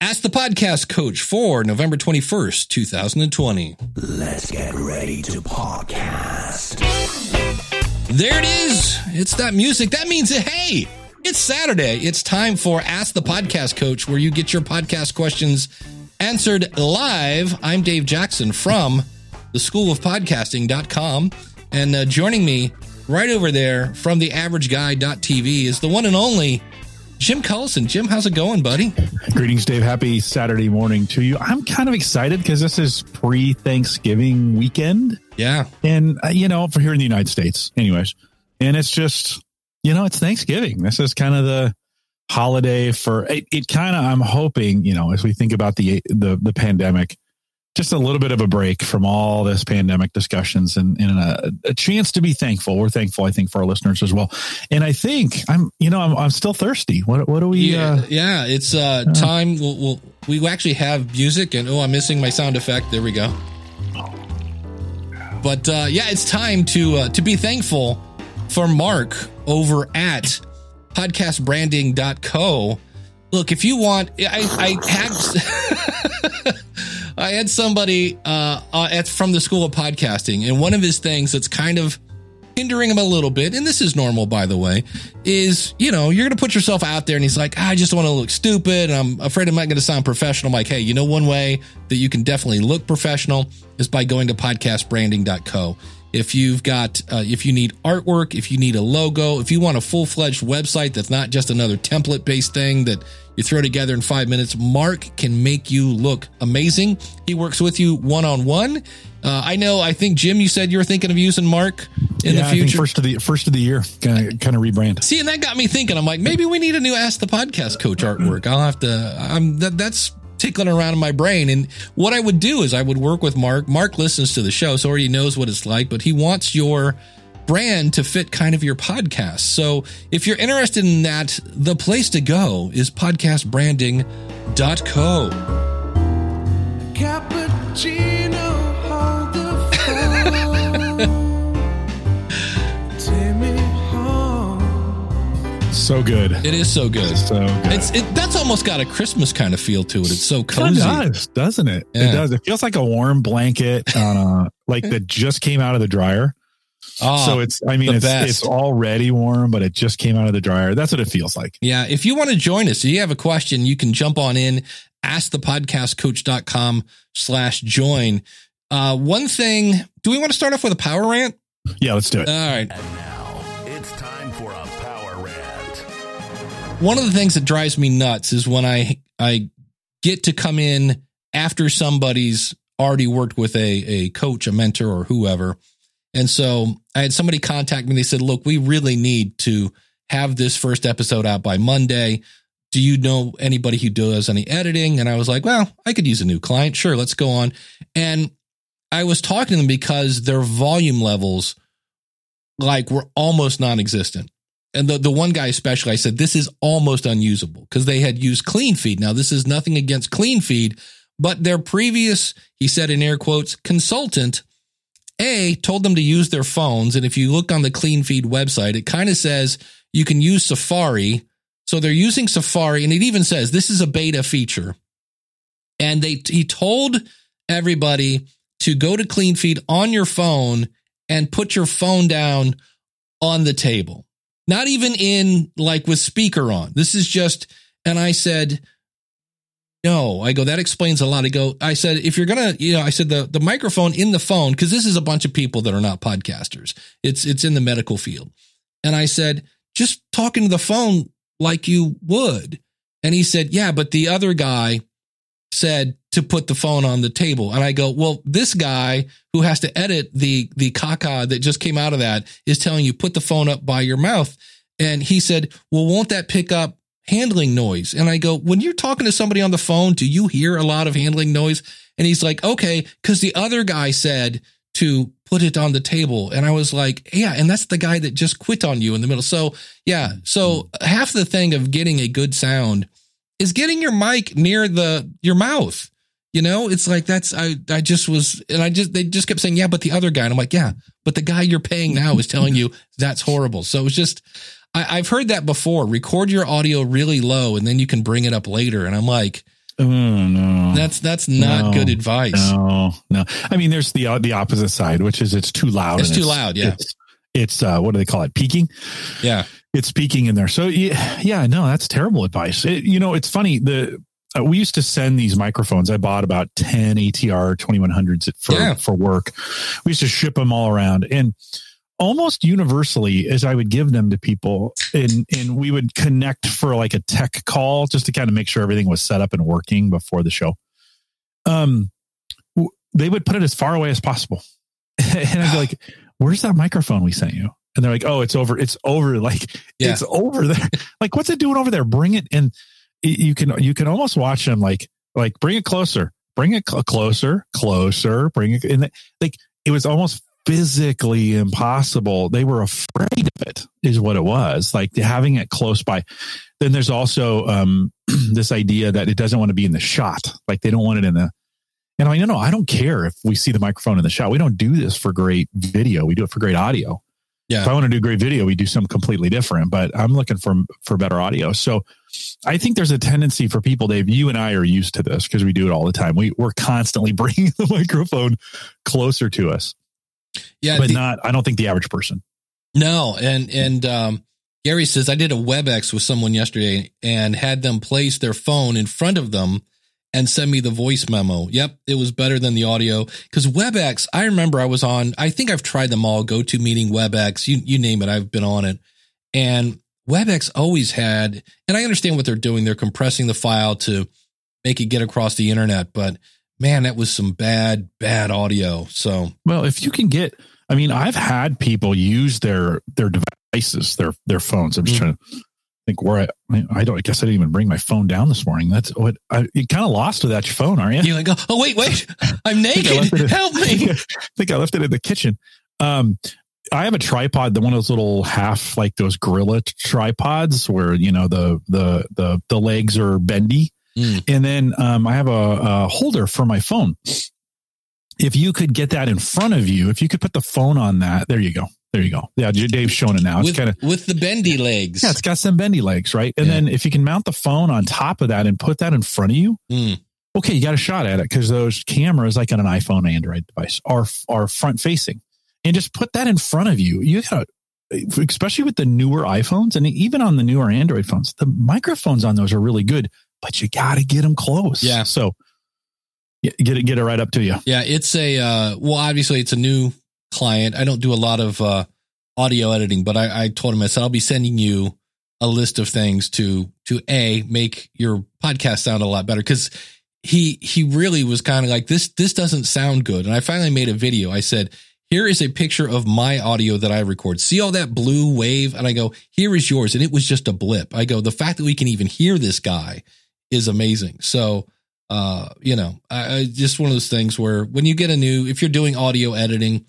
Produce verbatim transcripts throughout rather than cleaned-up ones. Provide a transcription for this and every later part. Ask the Podcast Coach for November twenty-first, twenty twenty. Let's get ready to podcast. There it is. It's that music. That means, hey, it's Saturday. It's time for Ask the Podcast Coach, where you get your podcast questions answered live. I'm Dave Jackson from the school of podcasting dot com. And uh, joining me right over there from the average guy dot t v is the one and only Jim Cullison. Jim, how's it going, buddy? Greetings, Dave. Happy Saturday morning to you. I'm kind of excited because this is pre-Thanksgiving weekend. Yeah. And, uh, you know, for here in the United States, anyways. And it's just, you know, it's Thanksgiving. This is kind of the holiday for it. It kind of, I'm hoping, you know, as we think about the, the, the pandemic, just a little bit of a break from all this pandemic discussions and, and a, a chance to be thankful. We're thankful, I think, for our listeners as well. And I think I'm, you know, I'm, I'm still thirsty. What, what do we? Yeah, uh, yeah it's uh, uh, time. We'll, we'll, we actually have music, and oh, I'm missing my sound effect. There we go. But uh, yeah, it's time to uh, to be thankful for Mark over at podcast branding dot co. Look, if you want, I, I had I had somebody uh, uh, at, from the School of Podcasting, and one of his things that's kind of hindering him a little bit, and this is normal, by the way, is, you know, you're going to put yourself out there, and he's like, I just don't want to look stupid, and I'm afraid I'm not going to sound professional. I'm like, hey, you know, one way that you can definitely look professional is by going to podcast branding dot co. If you've got, uh, if you need artwork, if you need a logo, if you want a full-fledged website that's not just another template-based thing that you throw together in five minutes, Mark can make you look amazing. He works with you one-on-one. Uh, I know, I think, Jim, you said you were thinking of using Mark in yeah, the future. I think first of the first of the year, kind of, kind of rebrand. See, and that got me thinking. I'm like, maybe we need a new Ask the Podcast Coach artwork. I'll have to, I'm that, that's... tickling around in my brain. And what I would do is I would work with Mark. Mark listens to the show, so already knows what it's like, but he wants your brand to fit kind of your podcast. So if you're interested in that, the place to go is podcast branding dot co. Cappuccino, hold the phone. Take me home. So good. It is so good. It's so good. It's, it, that's almost got a Christmas kind of feel to it. It's so cozy. It does, doesn't it? Yeah. It does. It feels like a warm blanket on a, like that just came out of the dryer. Oh, so it's, I mean, it's, it's already warm, but it just came out of the dryer. That's what it feels like. Yeah. If you want to join us, if you have a question, you can jump on in, ask the podcast coach dot com slash join. Uh, one thing, do we want to start off with a power rant? Yeah, let's do it. All right. And now it's time for a power rant. One of the things that drives me nuts is when I, I get to come in after somebody's already worked with a, a coach, a mentor, or whoever. And so I had somebody contact me. They said, look, we really need to have this first episode out by Monday. Do you know anybody who does any editing? And I was like, well, I could use a new client. Sure. Let's go on. And I was talking to them because their volume levels, like, were almost non-existent. And the, the one guy especially, I said, this is almost unusable, because they had used CleanFeed. Now, this is nothing against CleanFeed, but their previous, he said in air quotes, consultant, A, told them to use their phones. And if you look on the CleanFeed website, it kind of says you can use Safari. So they're using Safari, and it even says this is a beta feature. And they he told everybody to go to CleanFeed on your phone and put your phone down on the table. Not even in, like, with speaker on. This is just, and I said, no, I go, that explains a lot. I go, I said, if you're going to, you know, I said the, the microphone in the phone, because this is a bunch of people that are not podcasters. It's, it's in the medical field. And I said, just talk into the phone like you would. And he said, yeah, but the other guy said to put the phone on the table. And I go, well, this guy who has to edit the, the caca that just came out of that is telling you, put the phone up by your mouth. And he said, well, won't that pick up handling noise? And I go, when you're talking to somebody on the phone, do you hear a lot of handling noise? And he's like, okay, because the other guy said to put it on the table. And I was like, yeah, and that's the guy that just quit on you in the middle. So yeah, so half the thing of getting a good sound is getting your mic near the your mouth. You know, it's like, that's, I, I just was, and I just, they just kept saying, yeah, but the other guy. And I'm like, yeah, but the guy you're paying now is telling you that's horrible. So it was just, I, I've heard that before. Record your audio really low, and then you can bring it up later. And I'm like, Oh, no. That's that's not no, good advice. No, no. I mean, there's the the opposite side, which is it's too loud. It's too it's, loud. Yeah. It's, it's uh, what do they call it? Peaking. Yeah. It's peaking in there. So yeah, yeah no, that's terrible advice. It, you know, it's funny. The uh, we used to send these microphones. I bought about ten A T R twenty-one hundreds for yeah. for work. We used to ship them all around, and almost universally, as I would give them to people, and and we would connect for like a tech call just to kind of make sure everything was set up and working before the show. Um, w- they would put it as far away as possible, and I'd be like, "Where's that microphone we sent you?" And they're like, "Oh, it's over. It's over. Like yeah. it's over there. Like what's it doing over there? Bring it." And you can you can almost watch them like like bring it closer, bring it cl- closer, closer, bring it. And like it was almost physically impossible. They were afraid of it is what it was, like having it close by. Then there's also um, this idea that it doesn't want to be in the shot. Like they don't want it in the, and I know, no, I don't care if we see the microphone in the shot. We don't do this for great video. We do it for great audio. Yeah. If I want to do great video, we do something completely different, but I'm looking for, for better audio. So I think there's a tendency for people, Dave, you and I are used to this because we do it all the time. We we're constantly bringing the microphone closer to us. Yeah, but the, not, I don't think the average person. No. And, and, um, Gary says, I did a WebEx with someone yesterday and had them place their phone in front of them and send me the voice memo. Yep. It was better than the audio because WebEx, I remember I was on, I think I've tried them all, GoToMeeting, WebEx, you, you name it. I've been on it, and WebEx always had, and I understand what they're doing. They're compressing the file to make it get across the internet, but man, that was some bad, bad audio. So, well, if you can get, I mean, I've had people use their, their devices, their, their phones. I'm just mm-hmm. trying to think where I, I don't, I guess I didn't even bring my phone down this morning. That's what I, you kind of lost without your phone, aren't you? You're like, oh, wait, wait, I'm naked. I I Help me. I think I left it in the kitchen. Um, I have a tripod, the one of those little half, like those gorilla tripods where, you know, the, the, the, the legs are bendy. And then um, I have a, a holder for my phone. If you could get that in front of you, if you could put the phone on that, there you go. There you go. Yeah, Dave's showing it now. It's with, kinda, with the bendy legs. Yeah, it's got some bendy legs, right? And yeah. then if you can mount the phone on top of that and put that in front of you, mm. okay, you got a shot at it because those cameras, like on an iPhone, Android device, are are front facing. And just put that in front of you. You got, especially with the newer iPhones and even on the newer Android phones, the microphones on those are really good. But you got to get them close. Yeah. So get it, get it right up to you. Yeah. It's a, uh, well, obviously it's a new client. I don't do a lot of uh, audio editing, but I, I told him, I said, I'll be sending you a list of things to, to a make your podcast sound a lot better. Cause he, he really was kind of like this, this doesn't sound good. And I finally made a video. I said, here is a picture of my audio that I record. See all that blue wave. And I go, here is yours. And it was just a blip. I go, the fact that we can even hear this guy is amazing. So, uh, you know, I, I just one of those things where when you get a new, if you're doing audio editing,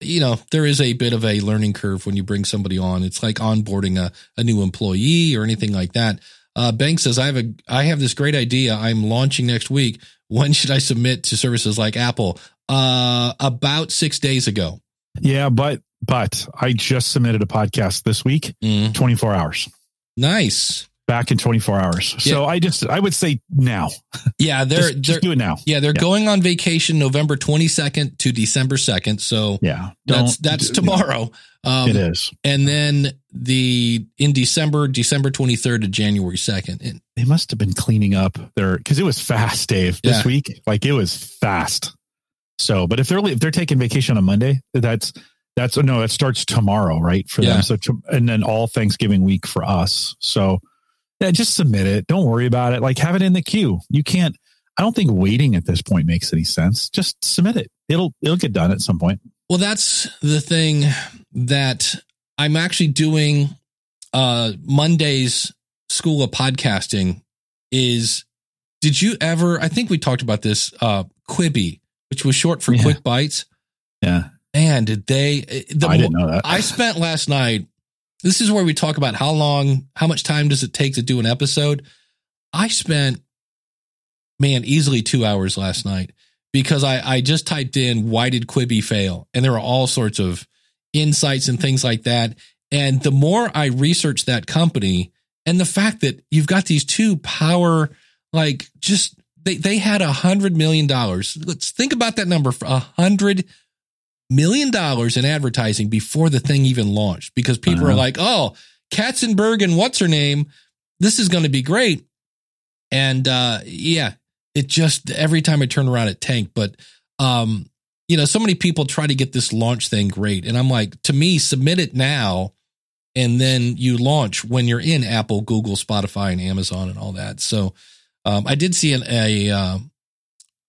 you know, there is a bit of a learning curve when you bring somebody on. It's like onboarding a, a new employee or anything like that. Uh, Bank says, I have a, I have this great idea. I'm launching next week. When should I submit to services like Apple? Uh, about six days ago. Yeah. But, but I just submitted a podcast this week, mm. twenty-four hours. Nice. Back in twenty-four hours. Yeah. So I just, I would say now. Yeah. They're, just, just they're do it now. Yeah. They're yeah. going on vacation, November twenty-second to December second. So yeah, that's, that's tomorrow. Yeah. Um, it is. And then the, in December, December twenty-third to January second. And they must've been cleaning up their, cause it was fast, Dave, this yeah. week. Like it was fast. So, but if they're, if they're taking vacation on Monday, that's, that's, no, that starts tomorrow, right? For yeah. them. So, to, and then all Thanksgiving week for us. So, yeah, just submit it. Don't worry about it. Like have it in the queue. You can't, I don't think waiting at this point makes any sense. Just submit it. It'll, it'll get done at some point. Well, that's the thing that I'm actually doing, uh, Monday's School of Podcasting is, did you ever, I think we talked about this, uh, Quibi, which was short for yeah. Quick Bites. Yeah. And did they, the, I didn't know that. I spent last night, this is where we talk about how long, how much time does it take to do an episode? I spent, man, easily two hours last night because I, I just typed in, why did Quibi fail? And there were all sorts of insights and things like that. And the more I researched that company and the fact that you've got these two power Like, just they they had a hundred million dollars. Let's think about that number for a hundred million dollars in advertising before the thing even launched, because people uh-huh. are like, oh, Katzenberg and what's her name, this is going to be great. And uh, yeah, it just, every time I turn around, it tanked. But, um, you know, so many people try to get this launch thing great. And I'm like, to me, submit it now. And then you launch when you're in Apple, Google, Spotify, and Amazon and all that. So um, I did see an, a, uh,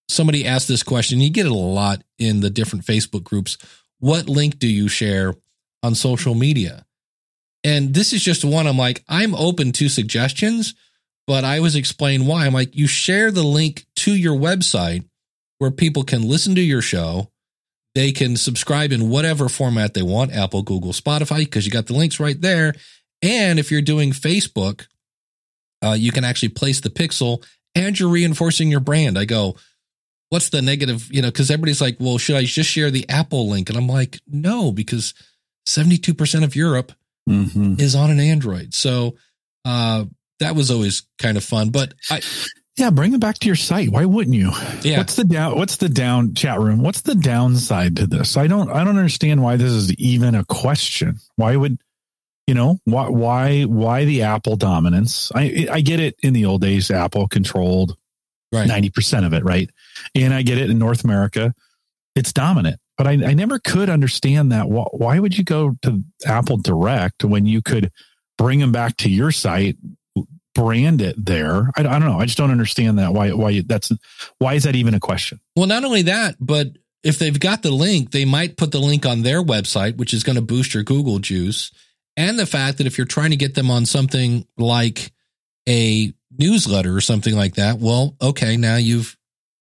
somebody asked this question. You get it a lot in the different Facebook groups. What link do you share on social media? And this is just one. I'm like, I'm open to suggestions, but I was explaining why. I'm like, you share the link to your website where people can listen to your show. They can subscribe in whatever format they want, Apple, Google, Spotify, because you got the links right there. And if you're doing Facebook, uh, you can actually place the pixel and you're reinforcing your brand. I go, what's the negative? You know, because everybody's like, well, should I just share the Apple link? And I'm like, no, because seventy-two percent of Europe mm-hmm. is on an Android. So uh, that was always kind of fun. But I... Yeah, bring it back to your site. Why wouldn't you? Yeah. What's the down? What's the down chat room? What's the downside to this? I don't. I don't understand why this is even a question. Why would you know? Why? Why? Why the Apple dominance? I I get it. In the old days, Apple controlled ninety percent of it, right? And I get it. In North America, it's dominant. But I, I never could understand that. Why, why would you go to Apple Direct when you could bring them back to your site? Brand it there. I, I don't know. I just don't understand that. Why? Why that's? Why is that even a question? Well, not only that, but if they've got the link, they might put the link on their website, which is going to boost your Google juice. And the fact that if you're trying to get them on something like a newsletter or something like that, well, okay, now you've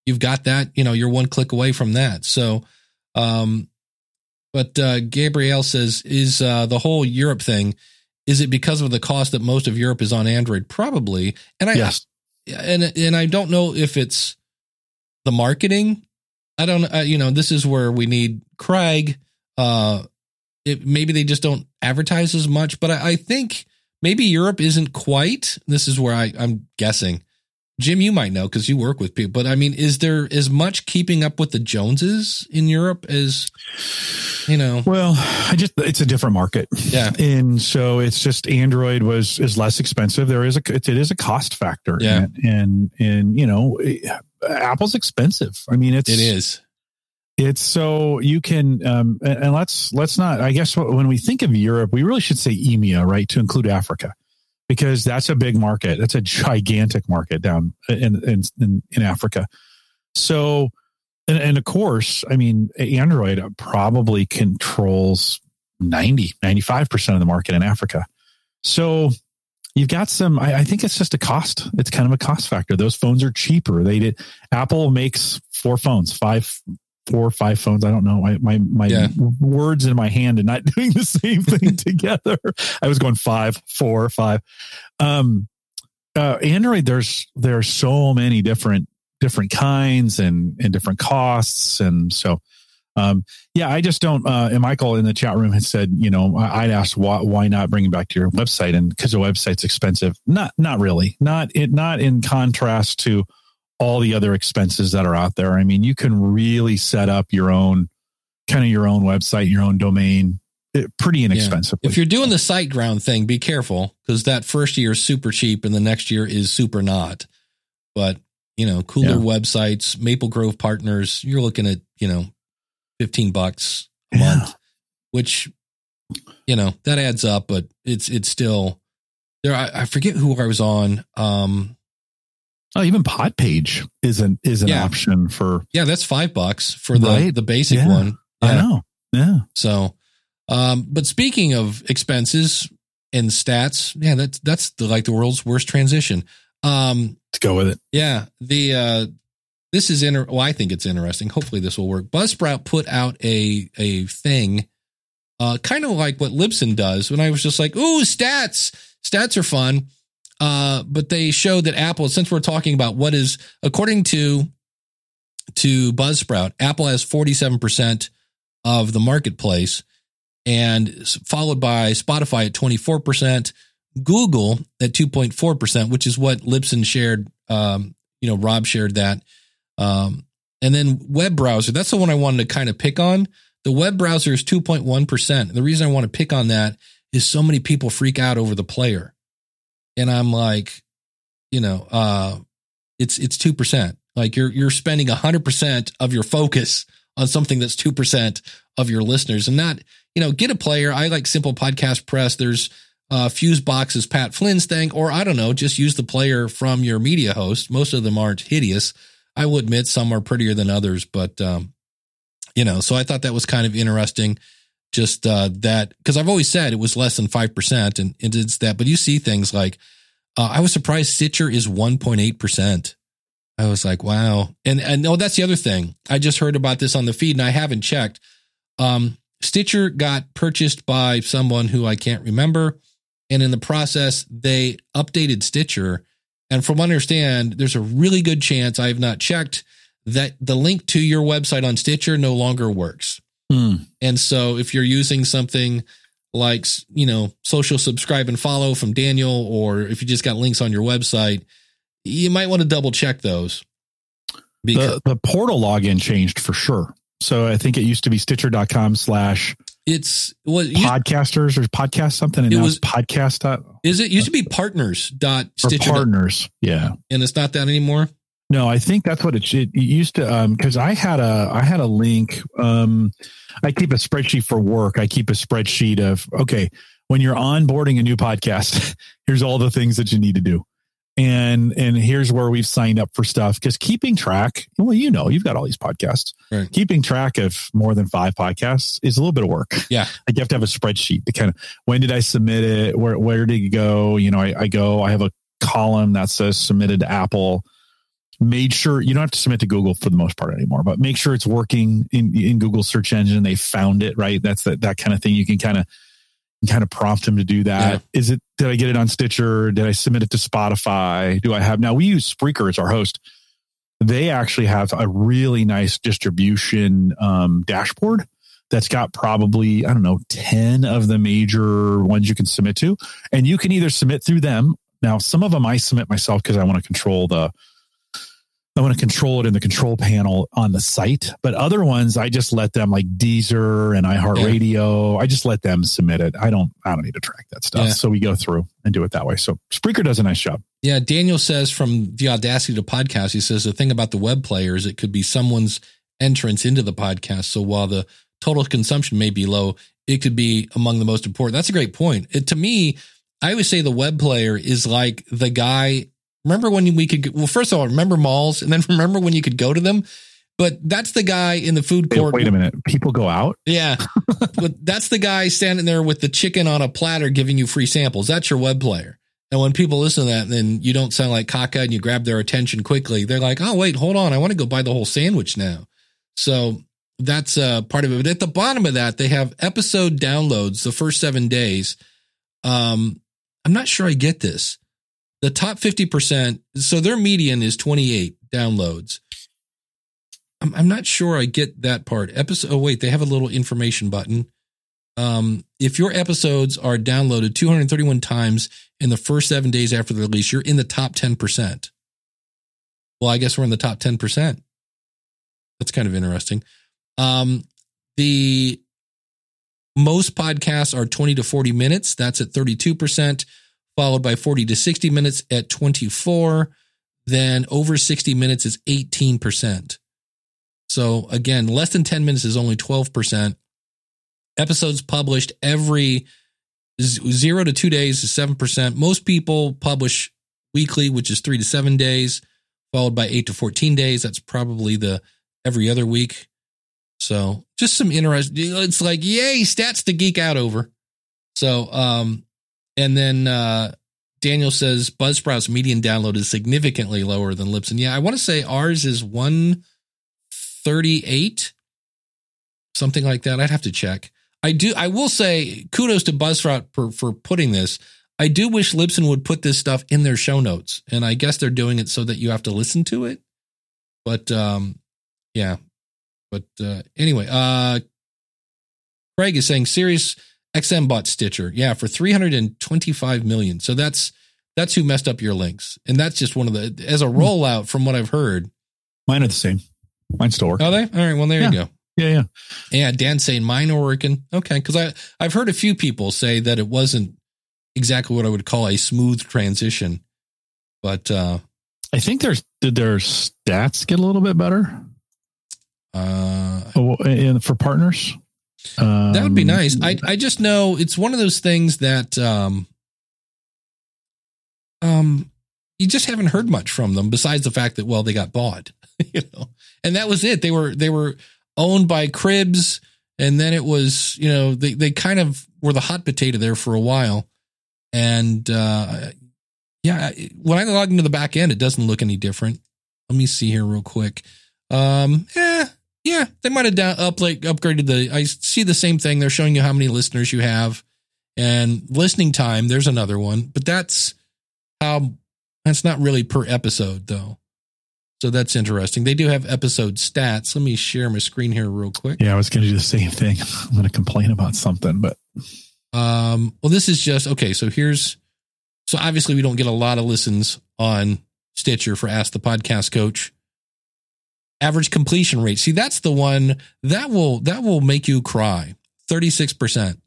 you've got that. You know, you're one click away from that. So, um, but uh, Gabrielle says, is uh, the whole Europe thing? Is it because of the cost that most of Europe is on Android? Probably. And I, yes. and, and I don't know if it's the marketing. I don't, uh, you know, this is where we need Craig. Uh, it, maybe they just don't advertise as much, but I, I think maybe Europe isn't quite, this is where I, I'm guessing. Jim, you might know, cause you work with people, but I mean, is there as much keeping up with the Joneses in Europe as, you know? Well, I just, it's a different market. Yeah. And so it's just, Android was, is less expensive. There is a, it, it is a cost factor. Yeah. And, and, and, you know, Apple's expensive. I mean, it's, it is, it's so you can, um, and, and let's, let's not, I guess when we think of Europe, we really should say E M E A, right? To include Africa. Because that's a big market. That's a gigantic market down in in in, in Africa. So, and, and of course, I mean, Android probably controls ninety, ninety-five percent of the market in Africa. So you've got some, I, I think it's just a cost. It's kind of a cost factor. Those phones are cheaper. They did, Apple makes four phones, five four or five phones. I don't know. I, my my yeah. words in my hand and not doing the same thing together. I was going five, four, five. Um, uh, Android, there's there are so many different different kinds and and different costs, and so um, yeah. I just don't. Uh, and Michael in the chat room had said, you know, I, I'd asked why why not bring it back to your website, and because the website's expensive. Not not really. Not it. Not in contrast to all the other expenses that are out there. I mean, you can really set up your own kind of your own website, your own domain, it, pretty inexpensively. Yeah. If you're doing the SiteGround thing, be careful, because that first year is super cheap and the next year is super not. But, you know, cooler yeah. websites, Maple Grove Partners, you're looking at, you know, fifteen bucks a yeah. month, which, you know, that adds up, but it's, it's still there. I, I forget who I was on. Um, Oh, even PodPage is an is an yeah. option for yeah. That's five bucks for the right? the basic yeah. one. Yeah. I know. Yeah. So, um, but speaking of expenses and stats, yeah, that's that's the, like the world's worst transition. Um, Let's go with it. Yeah. The uh, this is inter- well, I think it's interesting. Hopefully, this will work. Buzzsprout put out a a thing, uh, kind of like what Libsyn does. When I was just like, ooh, stats, stats are fun. Uh, but they showed that Apple, since we're talking about what is, according to to Buzzsprout, Apple has forty-seven percent of the marketplace, and followed by Spotify at twenty-four percent, Google at two point four percent, which is what Libsyn shared Um, you know, Rob shared that. Um, and then web browser, that's the one I wanted to kind of pick on. The web browser is two point one percent. And the reason I want to pick on that is so many people freak out over the player. And I'm like, you know, uh, it's, it's two percent. Like you're, you're spending a hundred percent of your focus on something that's two percent of your listeners, and not, you know, get a player. I like Simple Podcast Press. There's uh Fuse Boxes, Pat Flynn's thing, or I don't know, just use the player from your media host. Most of them aren't hideous. I will admit some are prettier than others, but, um, you know, so I thought that was kind of interesting. Just uh, that, because I've always said it was less than five percent, and, and it's that, but you see things like, uh, I was surprised Stitcher is one point eight percent. I was like, wow. And, and no, that's the other thing. I just heard about this on the feed and I haven't checked. Um, Stitcher got purchased by someone who I can't remember. And in the process, they updated Stitcher. And from what I understand, there's a really good chance, I have not checked, that the link to your website on Stitcher no longer works. Hmm. And so if you're using something like, you know, social subscribe and follow from Daniel, or if you just got links on your website, you might want to double check those. Because the, the portal login changed for sure. So I think it used to be Stitcher.com slash it's well, podcasters you, or podcast something. And it now was podcast. Dot, is it used to be partners dot Stitcher partners? Yeah. And it's not that anymore. No, I think that's what it, it used to. Um, Cause I had a, I had a link. Um, I keep a spreadsheet for work. I keep a spreadsheet of, okay, when you're onboarding a new podcast, here's all the things that you need to do. And and here's where we've signed up for stuff, because keeping track, well, you know, you've got all these podcasts. Right. Keeping track of more than five podcasts is a little bit of work. Yeah, like you have to have a spreadsheet to kind of, when did I submit it? Where where did it go? You know, I, I go, I have a column that says submitted to Apple. Made sure you don't have to submit to Google for the most part anymore, but make sure it's working in in Google search engine. They found it, right? That's that that kind of thing. You can kind of. kind of prompt him to do that. Yeah. Is it, did I get it on Stitcher? Did I submit it to Spotify? Do I have, now we use Spreaker as our host. They actually have a really nice distribution um, dashboard that's got probably, I don't know, ten of the major ones you can submit to. And you can either submit through them. Now, some of them I submit myself because I want to control the, I want to control it in the control panel on the site, but other ones, I just let them, like Deezer and iHeartRadio. Yeah. I just let them submit it. I don't, I don't need to track that stuff. Yeah. So we go through and do it that way. So Spreaker does a nice job. Yeah. Daniel says, from the audacity to podcast, he says the thing about the web player is it could be someone's entrance into the podcast. So while the total consumption may be low, it could be among the most important. That's a great point. It, to me, I would say the web player is like the guy. Remember when we could, well, first of all, remember malls, and then remember when you could go to them, but that's the guy in the food court. Wait, wait a minute. People go out. Yeah. But that's the guy standing there with the chicken on a platter, giving you free samples. That's your web player. And when people listen to that, then you don't sound like caca and you grab their attention quickly. They're like, oh, wait, hold on. I want to go buy the whole sandwich now. So that's a uh, part of it. But at the bottom of that, they have episode downloads the first seven days. Um, I'm not sure I get this. The top fifty percent, so their median is twenty-eight downloads. I'm, I'm not sure I get that part. Episode. Oh, wait, they have a little information button. Um, if your episodes are downloaded two hundred thirty-one times in the first seven days after the release, you're in the top ten percent. Well, I guess we're in the top ten percent. That's kind of interesting. Um, the most podcasts are twenty to forty minutes. That's at thirty-two percent. Followed by forty to sixty minutes at twenty-four. Then over sixty minutes is eighteen percent. So again, less than ten minutes is only twelve percent. Episodes published every zero to two days is seven percent. Most people publish weekly, which is three to seven days, followed by eight to fourteen days. That's probably the every other week. So just some interesting, it's like, yay, stats to geek out over. So, um, And then uh, Daniel says Buzzsprout's median download is significantly lower than Libsyn. Yeah, I want to say ours is one thirty-eight, something like that. I'd have to check. I do. I will say kudos to Buzzsprout for, for putting this. I do wish Libsyn would put this stuff in their show notes, and I guess they're doing it so that you have to listen to it. But um, yeah. But uh, anyway, uh, Craig is saying serious. X M bought Stitcher. Yeah. For three hundred twenty-five million. So that's, that's who messed up your links. And that's just one of the, as a rollout from what I've heard. Mine are the same. Mine still work. Are they? All right. Well, there yeah. you go. Yeah. Yeah. Yeah. Dan's saying mine are working. Okay. Cause I, I've heard a few people say that it wasn't exactly what I would call a smooth transition, but, uh, I think there's, did their stats get a little bit better? Uh, oh, and for partners, um, that would be nice. I, I just know it's one of those things that, um, um, you just haven't heard much from them besides the fact that, well, they got bought, you know, and that was it. They were, they were owned by Cribs. And then it was, you know, they, they kind of were the hot potato there for a while. And, uh, yeah, when I log into the back end, it doesn't look any different. Let me see here real quick. Um, yeah, yeah, they might have down, up, like, upgraded the. I see the same thing. They're showing you how many listeners you have and listening time. There's another one, but that's how. That's not really per episode though, so that's interesting. They do have episode stats. Let me share my screen here real quick. Yeah, I was going to do the same thing. I'm going to complain about something, but um, well, this is just okay. So here's. So obviously we don't get a lot of listens on Stitcher for Ask the Podcast Coach. Average completion rate. See, that's the one that will, that will make you cry. thirty-six percent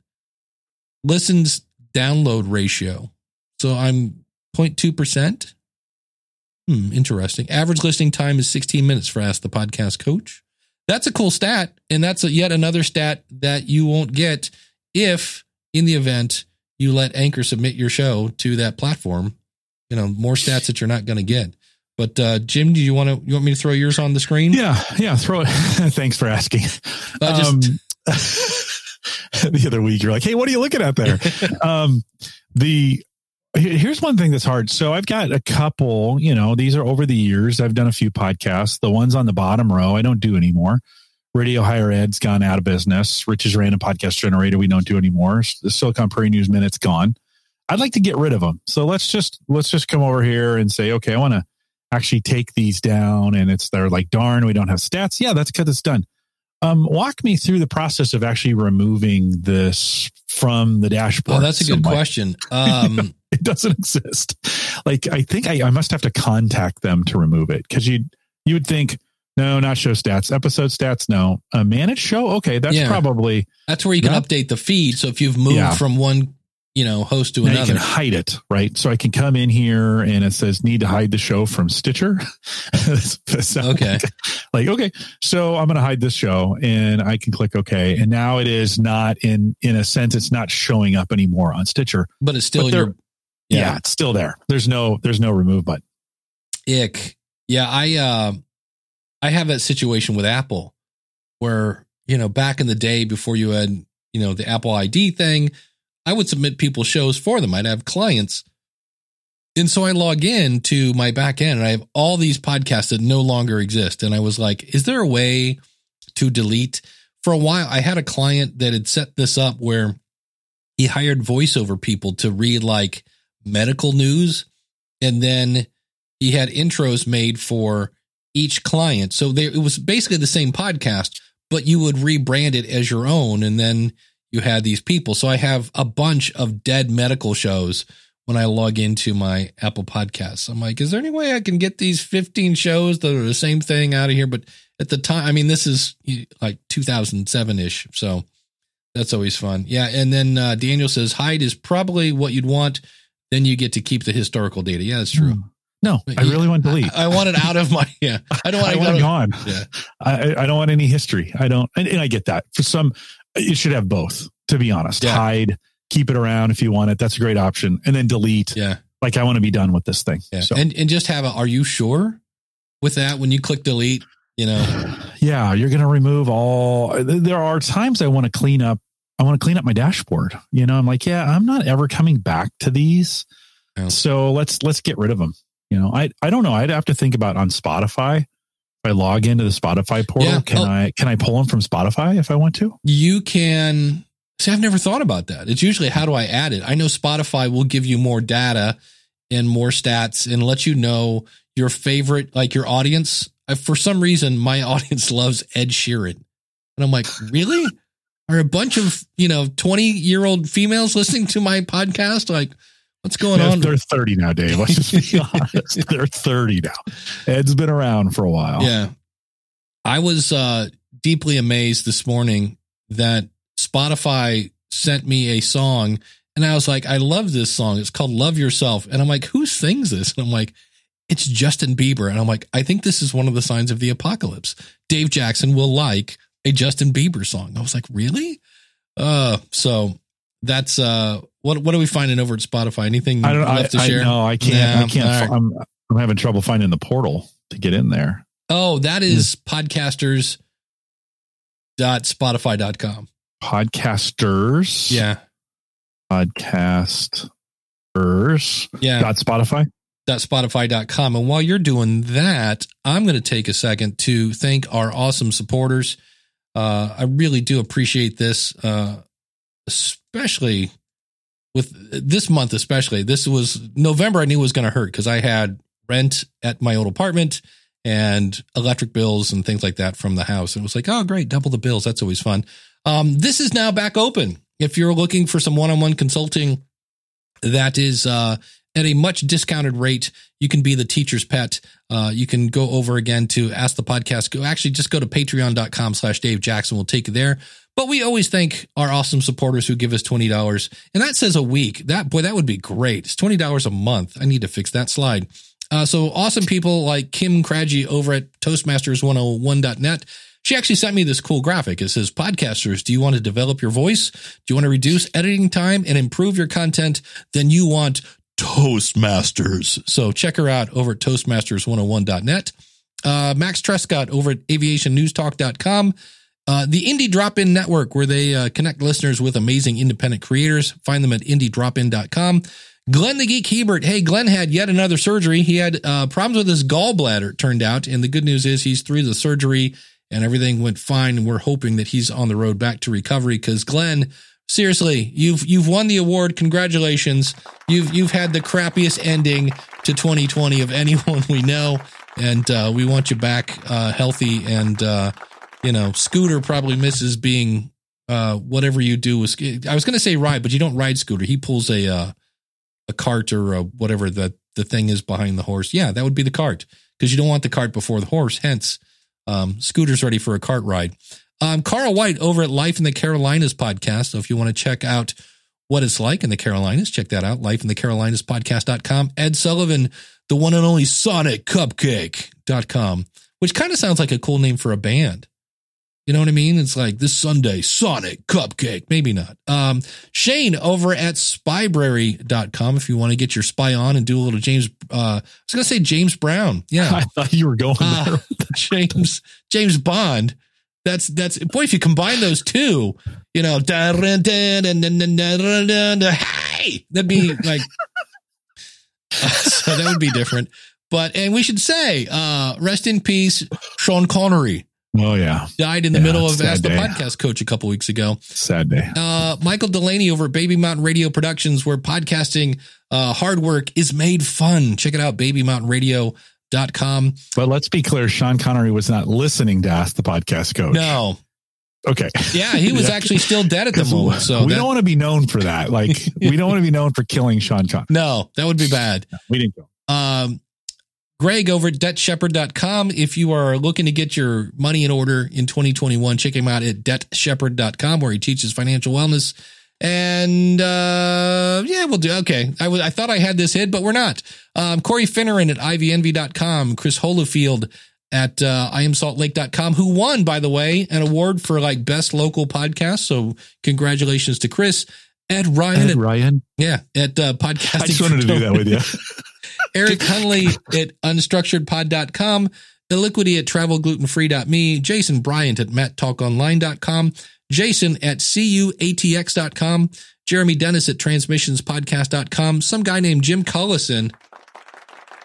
listens download ratio. So I'm zero point two percent. Hmm. Interesting. Average listening time is sixteen minutes for Ask the Podcast Coach. That's a cool stat. And that's a, yet another stat that you won't get if in the event you let Anchor submit your show to that platform, you know, more stats that you're not going to get. But uh, Jim, do you want to, you want me to throw yours on the screen? Yeah. Yeah. Throw it. Thanks for asking. Um, the other week you're like, hey, what are you looking at there? um, the, here's one thing that's hard. So I've got a couple, you know, these are over the years. I've done a few podcasts. The ones on the bottom row, I don't do anymore. Radio Higher Ed's gone out of business. Rich's Random Podcast Generator, we don't do anymore. The Silicon Prairie News Minute's gone. I'd like to get rid of them. So let's just let's just come over here and say, okay, I want to actually take these down. And it's they're like, darn, we don't have stats. Yeah, that's because it's done. Um, walk me through the process of actually removing this from the dashboard. Oh, that's a good so question. Um, it doesn't exist. Like, I think I, I must have to contact them to remove it because you you would think. No, not show stats. Episode stats, no. Uh, manage show? Okay, that's yeah. probably... That's where you can not, update the feed. So if you've moved yeah. from one you know, host to now another... you can hide it, right? So I can come in here and it says, need to hide the show from Stitcher. so okay. Like, like, okay, so I'm going to hide this show and I can click okay. And now it is not in, in a sense, it's not showing up anymore on Stitcher. But it's still... But your, yeah. yeah, it's still there. There's no, there's no remove button. Ick. Yeah, I... Uh, I have that situation with Apple where, you know, back in the day before you had, you know, the Apple I D thing, I would submit people's shows for them. I'd have clients. And so I log in to my back end and I have all these podcasts that no longer exist. And I was like, is there a way to delete? For a while, I had a client that had set this up where he hired voiceover people to read like medical news. And then he had intros made for each client. So they, it was basically the same podcast, but you would rebrand it as your own. And then you had these people. So I have a bunch of dead medical shows when I log into my Apple Podcasts. I'm like, is there any way I can get these fifteen shows that are the same thing out of here? But at the time, I mean, this is like two thousand seven ish. So that's always fun. Yeah. And then uh, Daniel says, hide is probably what you'd want. Then you get to keep the historical data. Yeah, that's true. Mm. No, I really want to delete. I, I want it out of my, yeah. I don't want, I want it gone. Yeah. I, I don't want any history. I don't, and, and I get that. For some, it should have both, to be honest. Yeah. Hide, keep it around if you want it. That's a great option. And then delete. Yeah. Like, I want to be done with this thing. Yeah. So. And and just have a, are you sure with that when you click delete, you know? Yeah, you're going to remove all, there are times I want to clean up, I want to clean up my dashboard. You know, I'm like, yeah, I'm not ever coming back to these. Oh. So let's, let's get rid of them. You know, I I don't know. I'd have to think about on Spotify. If I log into the Spotify portal, yeah, can oh, I can I pull them from Spotify if I want to? You can. See, I've never thought about that. It's usually how do I add it? I know Spotify will give you more data and more stats and let you know your favorite, like your audience. I, for some reason, my audience loves Ed Sheeran, and I'm like, really? Are a bunch of you know twenty year old females listening to my podcast? Like, What's going yes, on? They're thirty now, Dave. Let's just be honest. They're thirty now. Ed's been around for a while. Yeah. I was uh, deeply amazed this morning that Spotify sent me a song, and I was like, I love this song. It's called Love Yourself. And I'm like, who sings this? And I'm like, it's Justin Bieber. And I'm like, I think this is one of the signs of the apocalypse. Dave Jackson will like a Justin Bieber song. I was like, really? Uh, so that's uh, what what are we finding over at Spotify? Anything I don't, left I, to share? I, no, I can't. Nah, I can't. Right. I'm, I'm having trouble finding the portal to get in there. Oh, that is podcasters dot spotify dot com. Podcasters. Yeah. Podcasters. Yeah. Dot Spotify. Dot Spotify dot com. And while you're doing that, I'm going to take a second to thank our awesome supporters. Uh, I really do appreciate this, uh, especially with this month, especially. This was November. I knew it was going to hurt because I had rent at my old apartment and electric bills and things like that from the house. And it was like, oh, great, double the bills. That's always fun. Um, this is now back open. If you're looking for some one-on-one consulting, that is uh, at a much discounted rate. You can be the teacher's pet. Uh, you can go over again to Ask the Podcast. Go, actually, just go to patreon.com slash Dave Jackson. We'll take you there. But we always thank our awesome supporters who give us twenty dollars. And that says a week. That boy, that would be great. It's twenty dollars a month. I need to fix that slide. Uh, so awesome people like Kim Craggy over at Toastmasters one oh one dot net. She actually sent me this cool graphic. It says, podcasters, do you want to develop your voice? Do you want to reduce editing time and improve your content? Then you want Toastmasters. So check her out over at Toastmasters one oh one dot net. Uh, Max Trescott over at aviation news talk dot com. Uh, the Indie Drop-In Network, where they uh, connect listeners with amazing independent creators. Find them at indie drop in dot com. Glenn the Geek Hebert. Hey, Glenn had yet another surgery. He had uh, problems with his gallbladder, it turned out. And the good news is he's through the surgery and everything went fine. And we're hoping that he's on the road back to recovery because, Glenn, seriously, you've you've won the award. Congratulations. You've you've had the crappiest ending to twenty twenty of anyone we know. And uh, we want you back uh, healthy. And, uh, you know, Scooter probably misses being uh, whatever you do with. I was going to say ride, but you don't ride Scooter. He pulls a. Uh, a cart or a whatever the, the thing is behind the horse. Yeah, that would be the cart because you don't want the cart before the horse. Hence, um, Scooter's ready for a cart ride. Um, Carl White over at Life in the Carolinas podcast. So if you want to check out what it's like in the Carolinas, check that out. Life in the Carolinas podcast dot com. Ed Sullivan, the one and only Sonic Cupcake dot com, which kind of sounds like a cool name for a band. You know what I mean? It's like this Sunday, Sonic Cupcake. Maybe not. Um, Shane over at spybrary dot com. If you want to get your spy on and do a little James, uh, I was going to say James Brown. Yeah. I thought you were going there. Uh, James, James Bond. That's, that's, boy, if you combine those two, you know, hey, that'd be like, uh, so that would be different. But, and we should say, uh, rest in peace, Sean Connery. Oh, yeah. Died in the yeah, middle of Ask the Podcast Coach a couple weeks ago. Sad day. Uh, Michael Delaney over at Baby Mountain Radio Productions, where podcasting uh, hard work is made fun. Check it out, baby mountain radio dot com. But let's be clear, Sean Connery was not listening to Ask the Podcast Coach. No. Okay. Yeah, he was yeah. actually still dead at the moment. So we that, don't want to be known for that. Like, we don't want to be known for killing Sean Connery. No, that would be bad. No, we didn't kill him. Um, Greg over at debt shepherd dot com. If you are looking to get your money in order in twenty twenty-one, check him out at debt shepherd dot com, where he teaches financial wellness. And uh, yeah, we'll do. Okay. I, w- I thought I had this hid, but we're not. Um, Corey Finneran at ivy envy dot com. Chris Holofield at uh, i am salt lake dot com, who won, by the way, an award for like best local podcast. So congratulations to Chris. Ed Ryan. Ed at, Ryan. Yeah. At uh, podcasting. I just wanted to do that with you. Eric Hunley at unstructured pod dot com, Illiquity at travel gluten free dot me, Jason Bryant at matt talk online dot com, Jason at c u a t x dot com, Jeremy Dennis at transmissions podcast dot com, some guy named Jim Collison,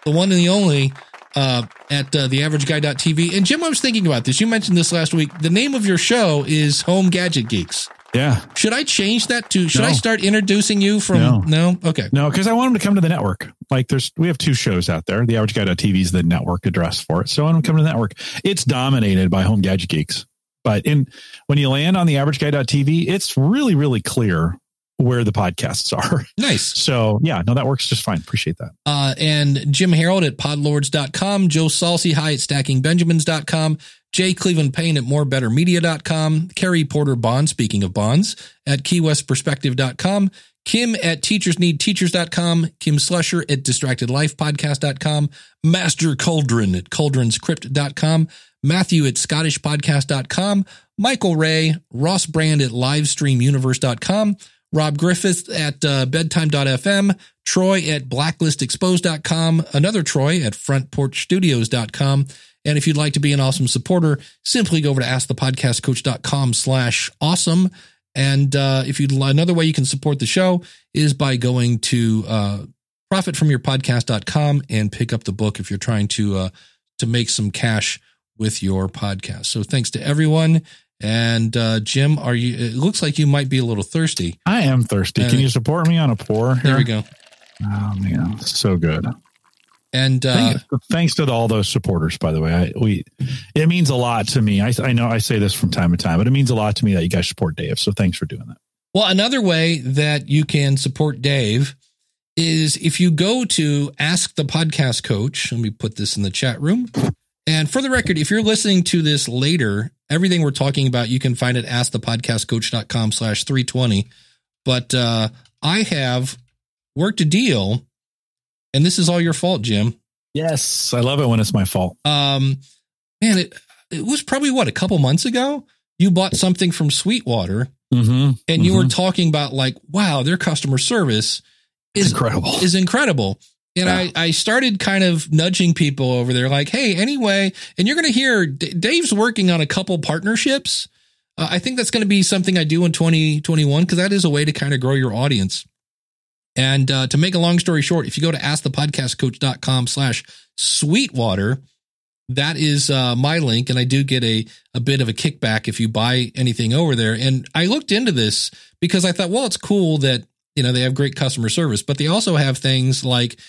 the one and the only, uh, at uh, the average guy dot t v. And Jim, I was thinking about this. You mentioned this last week. The name of your show is Home Gadget Geeks. Yeah. Should I change that to, should no. I start introducing you from, no? no? Okay. No, because I want them to come to the network. Like there's, we have two shows out there. the average guy dot t v is the network address for it. So I want them to come to the network. It's dominated by Home Gadget Geeks. But in when you land on the average guy dot t v, it's really, really clear where the podcasts are. Nice. So yeah, no, that works just fine. Appreciate that. Uh, and Jim Harold at podlords dot com, Joe Salcy, hi at stacking benjamins dot com, Jay Cleveland Payne at more better media dot com, Carrie Porter Bond, speaking of bonds, at key west perspective dot com, Kim at teachers need teachers dot com, Kim Slusher at distracted life podcast dot com, Master Cauldron at cauldron script dot com, Matthew at scottish podcast dot com, Michael Ray, Ross Brand at livestream universe dot com, Rob Griffith at uh, bedtime dot f m, Troy at blacklist expose dot com, another Troy at front porch studios dot com. And if you'd like to be an awesome supporter, simply go over to ask the podcast coach dot com slash awesome. And uh, if you'd another way you can support the show is by going to uh, profit from your podcast dot com and pick up the book if you're trying to uh, to make some cash with your podcast. So thanks to everyone. And uh, Jim, are you? It looks like you might be a little thirsty. I am thirsty. And can you support me on a pour here? There we go. Oh man, so good. And uh, thanks to all those supporters, by the way. I, we it means a lot to me. I, I know I say this from time to time, but it means a lot to me that you guys support Dave. So thanks for doing that. Well, another way that you can support Dave is if you go to Ask the Podcast Coach. Let me put this in the chat room. And for the record, if you're listening to this later, everything we're talking about, you can find it at ask the podcast coach dot com slash three twenty. But uh, I have worked a deal, and this is all your fault, Jim. Yes, I love it when it's my fault. Um, man, it it was probably, what, a couple months ago? You bought something from Sweetwater, mm-hmm, and mm-hmm. you were talking about, like, wow, their customer service is incredible. Is incredible. And yeah. I, I started kind of nudging people over there like, hey, anyway, and you're going to hear D- Dave's working on a couple partnerships. Uh, I think that's going to be something I do in twenty twenty-one because that is a way to kind of grow your audience. And uh, to make a long story short, if you go to ask the podcast coach dot com slash Sweetwater, that is uh, my link. And I do get a, a bit of a kickback if you buy anything over there. And I looked into this because I thought, well, it's cool that, you know, they have great customer service, but they also have things like,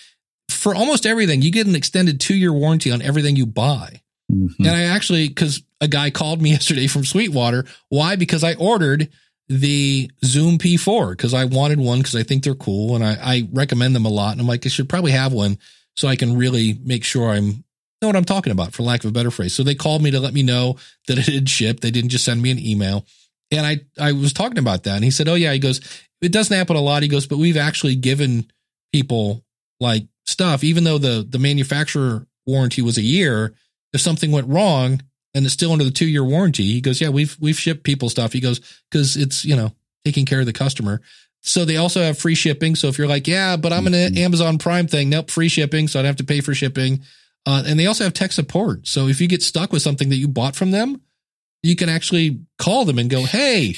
for almost everything, you get an extended two-year warranty on everything you buy. Mm-hmm. And I actually, because a guy called me yesterday from Sweetwater. Why? Because I ordered the Zoom P four because I wanted one because I think they're cool and I, I recommend them a lot. And I'm like, I should probably have one so I can really make sure I'm know what I'm talking about, for lack of a better phrase. So they called me to let me know that it had shipped. They didn't just send me an email. And I, I was talking about that. And he said, oh, yeah. He goes, it doesn't happen a lot. He goes, but we've actually given people like stuff, even though the, the manufacturer warranty was a year, if something went wrong and it's still under the two year warranty, he goes, yeah, we've, we've shipped people stuff. He goes, cause it's, you know, taking care of the customer. So they also have free shipping. So if you're like, yeah, but I'm mm-hmm. an Amazon Prime thing. Nope. Free shipping. So I'd have to pay for shipping. Uh, and they also have tech support. So if you get stuck with something that you bought from them, you can actually call them and go, hey,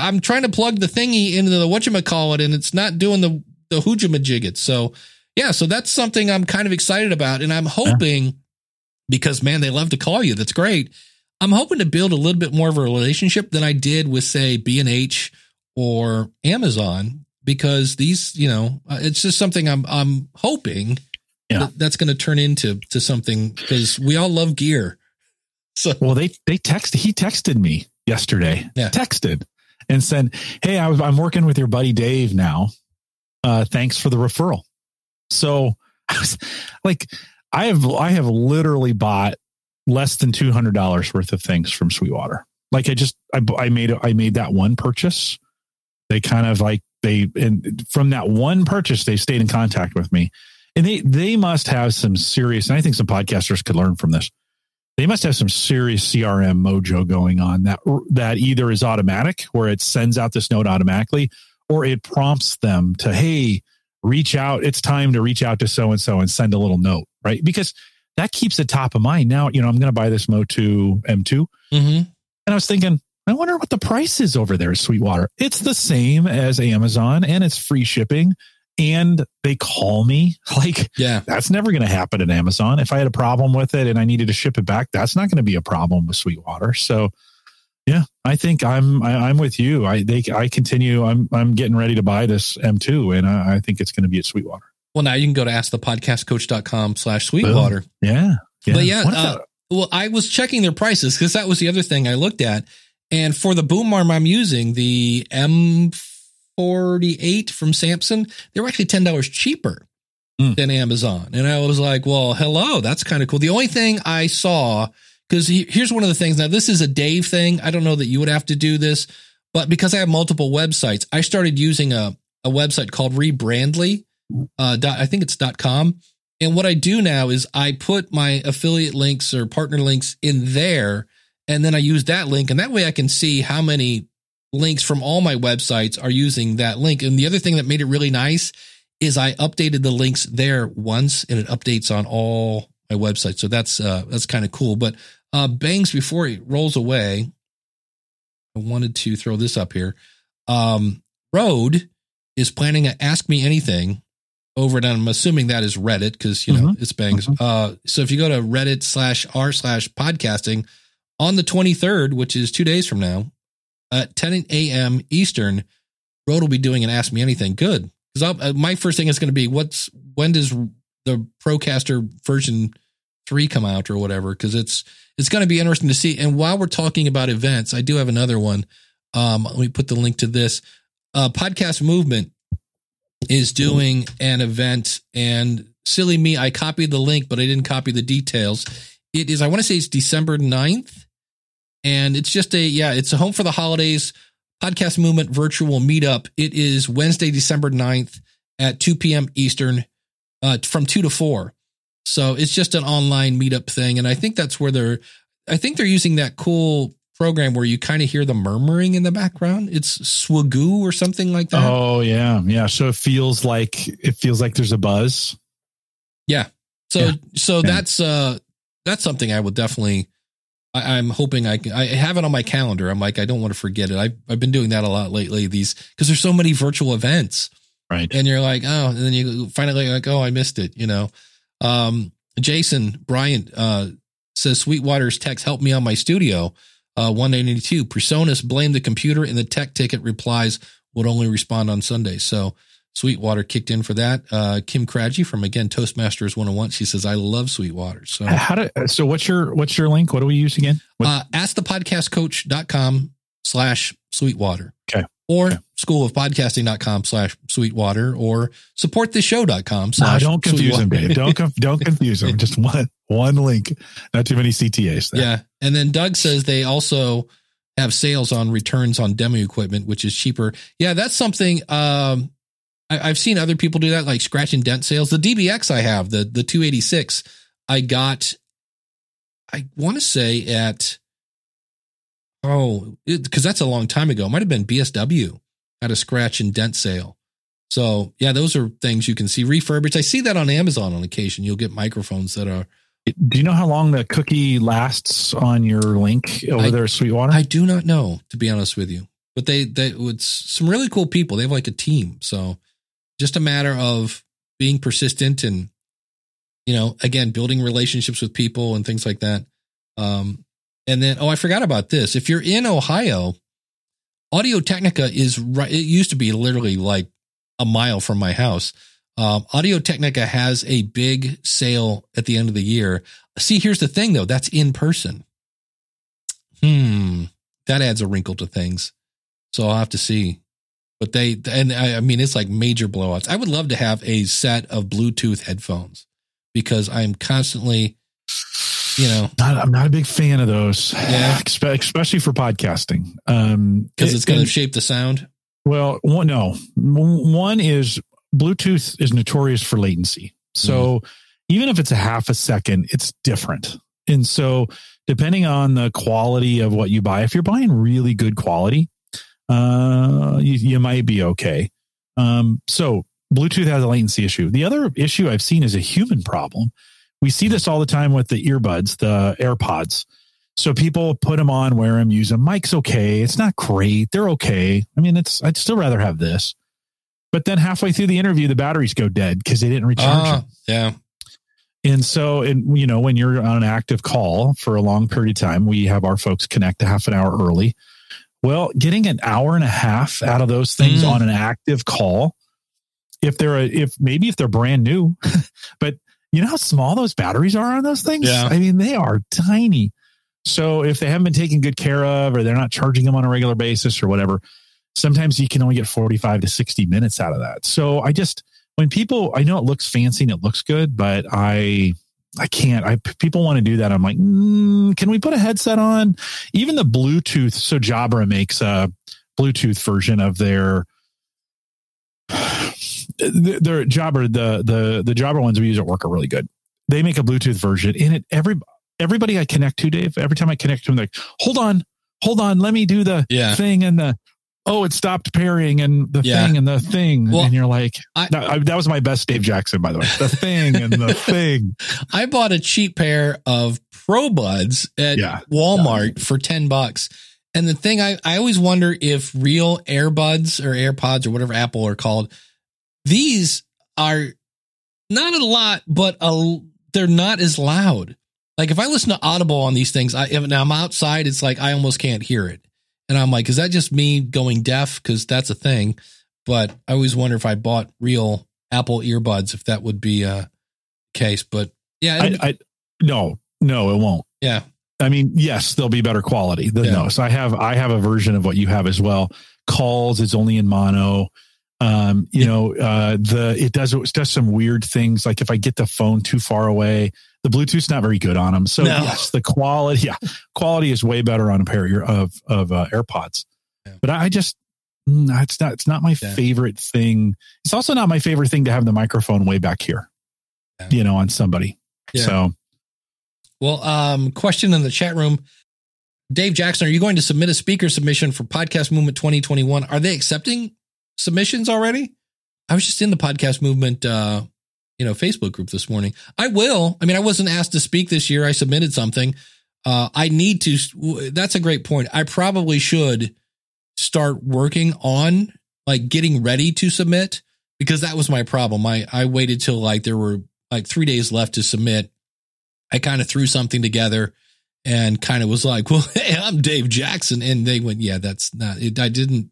I'm trying to plug the thingy into the whatchamacallit and it's not doing the, the hoojamajiggets. So yeah, so that's something I'm kind of excited about. And I'm hoping, yeah. because, man, they love to call you. That's great. I'm hoping to build a little bit more of a relationship than I did with, say, B and H or Amazon, because these, you know, it's just something I'm I'm hoping yeah. that that's going to turn into to something, because we all love gear. So Well, they they texted. He texted me yesterday, yeah. texted and said, hey, I was, I'm working with your buddy Dave now. Uh, thanks for the referral. So I was like, I have, I have literally bought less than two hundred dollars worth of things from Sweetwater. Like I just, I, I made, I made that one purchase. They kind of like they, and from that one purchase, they stayed in contact with me, and they, they must have some serious, and I think some podcasters could learn from this. They must have some serious C R M mojo going on that, that either is automatic where it sends out this note automatically, or it prompts them to, hey, reach out. It's time to reach out to so-and-so and send a little note, right? Because that keeps it top of mind. Now, you know, I'm going to buy this Motu M two. Mm-hmm. And I was thinking, I wonder what the price is over there at Sweetwater. It's the same as Amazon and it's free shipping and they call me. Like, yeah, that's never going to happen at Amazon. If I had a problem with it and I needed to ship it back, that's not going to be a problem with Sweetwater. So yeah, I think I'm I, I'm with you. I they I continue. I'm I'm getting ready to buy this M two, and I, I think it's going to be at Sweetwater. Well, now you can go to ask the podcast coach dot com slash Sweetwater. Yeah, yeah, but yeah. Uh, well, I was checking their prices because that was the other thing I looked at. And for the boom arm I'm using, the M forty-eight from Samson, they were actually ten dollars cheaper mm. than Amazon. And I was like, well, hello, that's kind of cool. The only thing I saw, because he, here's one of the things. Now, this is a Dave thing. I don't know that you would have to do this, but because I have multiple websites, I started using a, a website called Rebrandly. Uh, dot, I think it's dot com. And what I do now is I put my affiliate links or partner links in there, and then I use that link. And that way I can see how many links from all my websites are using that link. And the other thing that made it really nice is I updated the links there once, and it updates on all my websites. So that's, uh, that's kind of cool. But uh, Bangs, before it rolls away, I wanted to throw this up here. Um, Rode is planning to Ask Me Anything over, and I'm assuming that is Reddit, because, you know, mm-hmm. it's Bangs. Mm-hmm. Uh, so if you go to Reddit slash r slash podcasting on the twenty-third, which is two days from now, at ten a.m. Eastern, Rode will be doing an Ask Me Anything. Good. Because uh, my first thing is going to be, what's when does the Procaster version three come out or whatever? Because it's it's going to be interesting to see. And while we're talking about events, I do have another one. Um, let me put the link to this. Uh, Podcast Movement is doing an event, and silly me, I copied the link, but I didn't copy the details. It is, I want to say it's December ninth, and it's just a, yeah, it's a Home for the Holidays Podcast Movement virtual meetup. It is Wednesday, December ninth at two p.m. Eastern, uh, from two to four. So it's just an online meetup thing. And I think that's where they're, I think they're using that cool program where you kind of hear the murmuring in the background. It's Swagoo or something like that. Oh yeah. Yeah. So it feels like, it feels like there's a buzz. Yeah. So, yeah. so okay. that's, uh, that's something I will definitely, I, I'm hoping I can, I have it on my calendar. I'm like, I don't want to forget it. I've, I've been doing that a lot lately. These, cause there's so many virtual events, right? And you're like, oh, and then you finally like, oh, I missed it. You know, um, Jason Bryant, uh, says Sweetwater's text helped me on my studio. Uh, one eighty-two Personas blame the computer, and the tech ticket replies would only respond on Sunday. So Sweetwater kicked in for that. Uh, Kim Craggy from, again, Toastmasters one oh one. She says, I love Sweetwater. So how do, so what's your, what's your link? What do we use again? What? Uh, ask the podcast coach dot com slash Sweetwater. Okay. Or okay. school of podcasting dot com slash Sweetwater, or support the show dot com slash no, don't confuse them, babe. Don't, com- don't confuse them. Just one, one link, not too many C T As there. Yeah. And then Doug says they also have sales on returns on demo equipment, which is cheaper. Yeah. That's something, um, I, I've seen other people do that, like scratch and dent sales. The D B X I have, the, the two eighty-six I got, I want to say at, Oh, because that's a long time ago. It might have been B S W at a scratch and dent sale. So, yeah, those are things you can see refurbished. I see that on Amazon on occasion. You'll get microphones that are. Do you know how long the cookie lasts on your link over I, there at Sweetwater? I do not know, to be honest with you. But they, they, it's some really cool people. They have like a team. So just a matter of being persistent and, you know, again, building relationships with people and things like that. Um, And then, oh, I forgot about this. If you're in Ohio, Audio-Technica is right. It used to be literally like a mile from my house. Um, Audio-Technica has a big sale at the end of the year. See, here's the thing, though. That's in person. Hmm. That adds a wrinkle to things. So I'll have to see. But they, and I, I mean, it's like major blowouts. I would love to have a set of Bluetooth headphones because I'm constantly... You know, not, I'm not a big fan of those, yeah. especially for podcasting. Um, Cause it's going it, to shape the sound. Well, one, no, one is Bluetooth is notorious for latency. So mm. even if it's a half a second, it's different. And so depending on the quality of what you buy, if you're buying really good quality, uh, you, you might be okay. Um, so Bluetooth has a latency issue. The other issue I've seen is a human problem. We see this all the time with the earbuds, the AirPods. So people put them on, wear them, use them. Mic's okay. It's not great. They're okay. I mean, it's, I'd still rather have this. But then halfway through the interview, the batteries go dead because they didn't recharge uh, them. Yeah. And so, and you know, when you're on an active call for a long period of time, we have our folks connect a half an hour early. Well, getting an hour and a half out of those things mm. on an active call, if they're, a, if maybe if they're brand new, but you know how small those batteries are on those things? Yeah. I mean, they are tiny. So if they haven't been taken good care of, or they're not charging them on a regular basis or whatever. sometimes you can only get forty-five to sixty minutes out of that. So I just, when people, I know it looks fancy and it looks good, but I... I can't, I, people want to do that. I'm like, mm, can we put a headset on? Even the Bluetooth. So Jabra makes a Bluetooth version of their, their Jabra, the, the, the Jabra ones we use at work are really good. They make a Bluetooth version in it. Every, everybody I connect to, Dave, every time I connect to them, they're like, hold on, hold on. Let me do the yeah. thing. And the, oh, it stopped pairing and the yeah. thing and the thing. Well, and you're like, I, that, I, that was my best Dave Jackson, by the way, the thing and the thing. I bought a cheap pair of Pro Buds at yeah. Walmart yeah. for ten bucks. And the thing I, I always wonder if real AirBuds or AirPods or whatever Apple are called, these are not a lot, but a, they're not as loud. Like if I listen to Audible on these things, I, if now I'm outside, it's like, I almost can't hear it. And I'm like, is that just me going deaf? Because that's a thing. But I always wonder if I bought real Apple earbuds, if that would be a case. But yeah. I, be- I, no, no, it won't. Yeah. I mean, yes, they'll be better quality than yeah. those. I have I have a version of what you have as well. Calls, it's only in mono. Um, you yeah. know, uh, the it does, it does some weird things. Like if I get the phone too far away, the Bluetooth's not very good on them. So no. yes, the quality, yeah, quality is way better on a pair of of uh, AirPods. Yeah. But I just, it's not, it's not my yeah. favorite thing. It's also not my favorite thing to have the microphone way back here, yeah. you know, on somebody. Yeah. So, well, um, question in the chat room, Dave Jackson, are you going to submit a speaker submission for Podcast Movement twenty twenty-one? Are they accepting submissions already? I was just in the Podcast Movement, uh, you know, Facebook group this morning. I will. I mean, I wasn't asked to speak this year. I submitted something. Uh, I need to, that's a great point. I probably should start working on like getting ready to submit, because that was my problem. I, I waited till like, there were like three days left to submit. I kind of threw something together and kind of was like, well, hey, I'm Dave Jackson. And they went, yeah, that's not it. I didn't,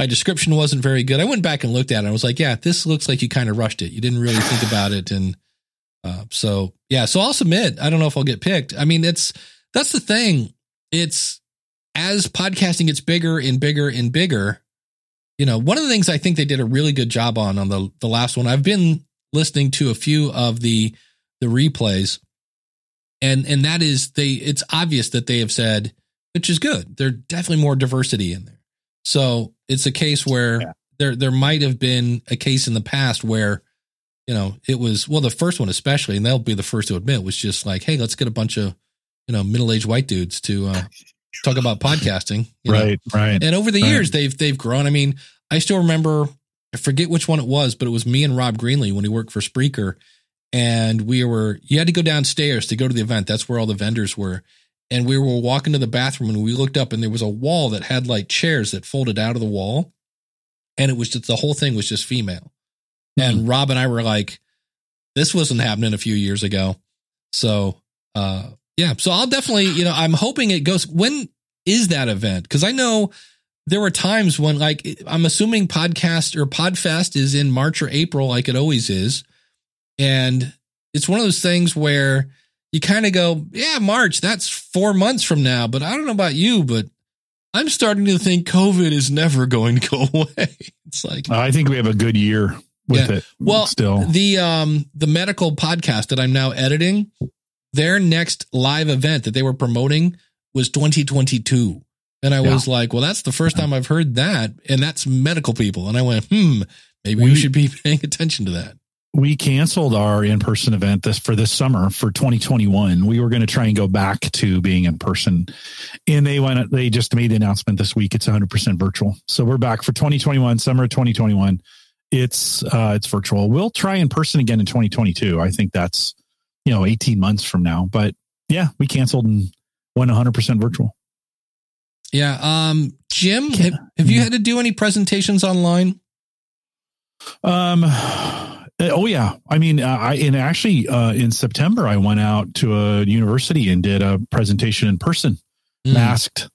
my description wasn't very good. I went back and looked at it. And I was like, yeah, this looks like you kind of rushed it. You didn't really think about it. And uh, so, yeah, so I'll submit. I don't know if I'll get picked. I mean, it's, that's the thing. It's as podcasting gets bigger and bigger and bigger, you know, one of the things I think they did a really good job on, on the, the last one, I've been listening to a few of the, the replays and, and that is they, it's obvious that they have said, which is good. There's definitely more diversity in there. So it's a case where yeah. there there might have been a case in the past where, you know, it was, well, the first one especially, and they'll be the first to admit, was just like, hey, let's get a bunch of, you know, middle-aged white dudes to uh, talk about podcasting. You right, know? right. And over the right. years, they've they've grown. I mean, I still remember, I forget which one it was, but it was me and Rob Greenlee when he worked for Spreaker. And we were, you had to go downstairs to go to the event. That's where all the vendors were. And we were walking to the bathroom and we looked up and there was a wall that had like chairs that folded out of the wall. And it was just, the whole thing was just female. Mm-hmm. And Rob and I were like, this wasn't happening a few years ago. So, uh, yeah, so I'll definitely, you know, I'm hoping it goes. When is that event? Cause I know there were times when, like, I'm assuming podcast or Podfest is in March or April, like it always is. And it's one of those things where you kind of go, yeah, March, that's four months from now. But I don't know about you, but I'm starting to think COVID is never going to go away. It's like, I think we have a good year with yeah. it. Well, still the, um, the medical podcast that I'm now editing, their next live event that they were promoting was twenty twenty-two. And I yeah. was like, well, that's the first time I've heard that. And that's medical people. And I went, Hmm, maybe we, we should be paying attention to that. We canceled our in-person event this for this summer for twenty twenty-one. We were going to try and go back to being in person, and they went. They just made the announcement this week. It's one hundred percent virtual. So we're back for twenty twenty-one, summer of twenty twenty-one. It's uh, it's virtual. We'll try in person again in twenty twenty-two. I think that's, you know, eighteen months from now. But yeah, we canceled and went one hundred percent virtual. Yeah, um, Jim, yeah. Have, have you had to do any presentations online? Um. Oh yeah, I mean, uh, I and actually uh, in September I went out to a university and did a presentation in person, mm. masked.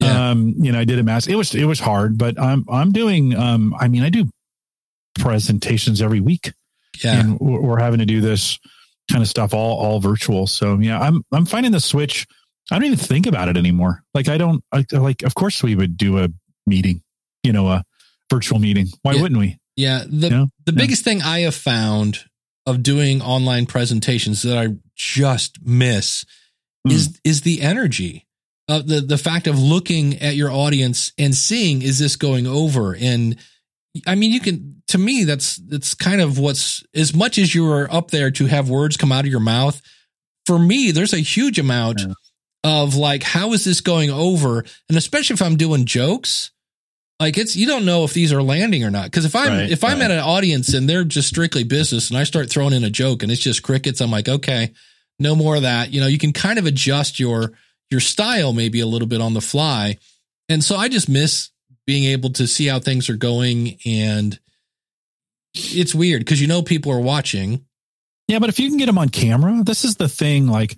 Yeah. Um, you know, I did a mask. It was it was hard, but I'm I'm doing. Um, I mean, I do presentations every week. Yeah, and we're, we're having to do this kind of stuff all all virtual. So yeah, I'm I'm finding the switch. I don't even think about it anymore. Like I don't I, like. Of course, we would do a meeting. you know, a virtual meeting. Why yeah. wouldn't we? Yeah. The, yeah. the biggest yeah. thing I have found of doing online presentations that I just miss mm. is, is the energy. Uh, the, the fact of looking at your audience and seeing, is this going over? And I mean, you can, to me, that's, that's kind of what's, as much as you are up there to have words come out of your mouth, for me, there's a huge amount yeah. of like, how is this going over? And especially if I'm doing jokes, like it's, you don't know if these are landing or not. Cause if I'm, right, if I'm right. at an audience and they're just strictly business and I start throwing in a joke and it's just crickets, I'm like, okay, no more of that. You know, you can kind of adjust your, your style maybe a little bit on the fly. And so I just miss being able to see how things are going. And it's weird because, you know, people are watching. Yeah. But if you can get them on camera, this is the thing. Like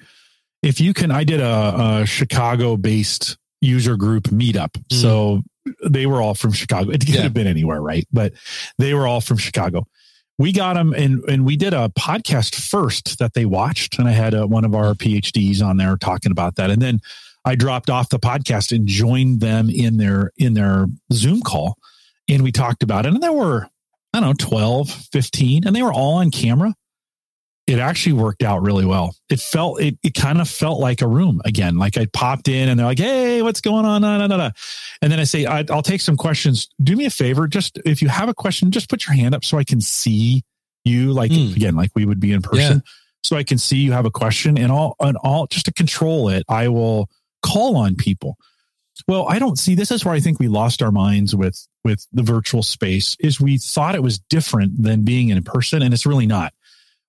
if you can, I did a, a Chicago based user group meetup. Mm. So they were all from Chicago. It could yeah. have been anywhere. Right. But they were all from Chicago. We got them and, and we did a podcast first that they watched. And I had a, one of our PhDs on there talking about that. And then I dropped off the podcast and joined them in their, in their Zoom call. And we talked about it. And there were, I don't know, twelve, fifteen, and they were all on camera. It actually worked out really well. It felt, it, it kind of felt like a room again. Like I popped in and they're like, hey, what's going on? Nah, nah, nah, nah. And then I say, I, I'll take some questions. Do me a favor. Just if you have a question, just put your hand up so I can see you. Like mm. again, like we would be in person. Yeah. So I can see you have a question and all, and all just to control it, I will call on people. Well, I don't see, this is where I think we lost our minds with, with the virtual space is we thought it was different than being in person. And it's really not.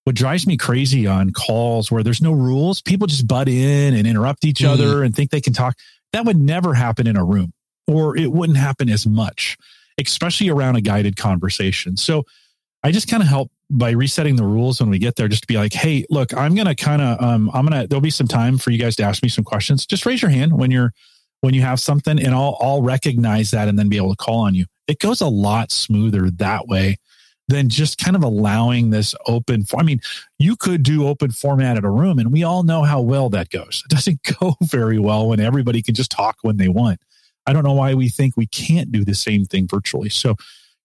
What drives me crazy on calls where there's no rules, people just butt in and interrupt each mm. other and think they can talk. That would never happen in a room, or it wouldn't happen as much, especially around a guided conversation. So I just kind of help by resetting the rules when we get there, just to be like, hey, look, I'm going to kind of, um, I'm going to, there'll be some time for you guys to ask me some questions. Just raise your hand when you're, when you have something and I'll, I'll recognize that and then be able to call on you. It goes a lot smoother that way than just kind of allowing this open. For, I mean, you could do open format at a room and we all know how well that goes. It doesn't go very well when everybody can just talk when they want. I don't know why we think we can't do the same thing virtually. So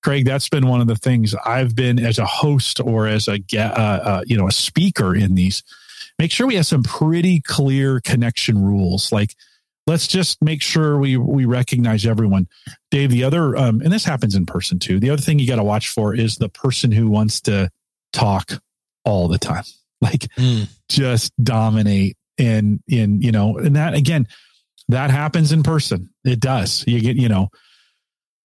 Craig, that's been one of the things I've been as a host or as a, uh, uh, you know, a speaker in these, make sure we have some pretty clear connection rules. Like let's just make sure we, we recognize everyone. Dave, the other, um, and this happens in person too. The other thing you got to watch for is the person who wants to talk all the time, like mm. just dominate and, in, you know, and that again, that happens in person. It does. You get, you know,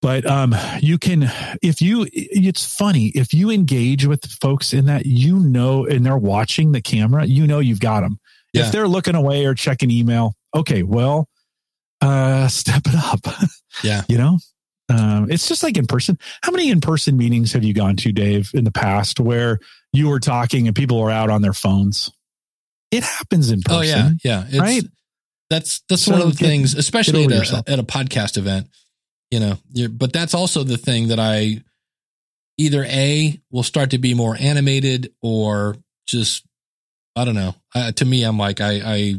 but, um, you can, if you, it's funny, if you engage with folks in that, you know, and they're watching the camera, you know, you've got them. Yeah. If they're looking away or checking email, okay, well, uh, step it up. Yeah. You know, um, it's just like in person. How many in-person meetings have you gone to, Dave, in the past where you were talking and people are out on their phones? It happens in person. Oh yeah. Yeah. It's, right. That's, that's so one of the get, things, especially at a, at a podcast event, you know, you're, but that's also the thing that I either A will start to be more animated or just, I don't know. Uh, to me, I'm like, I, I,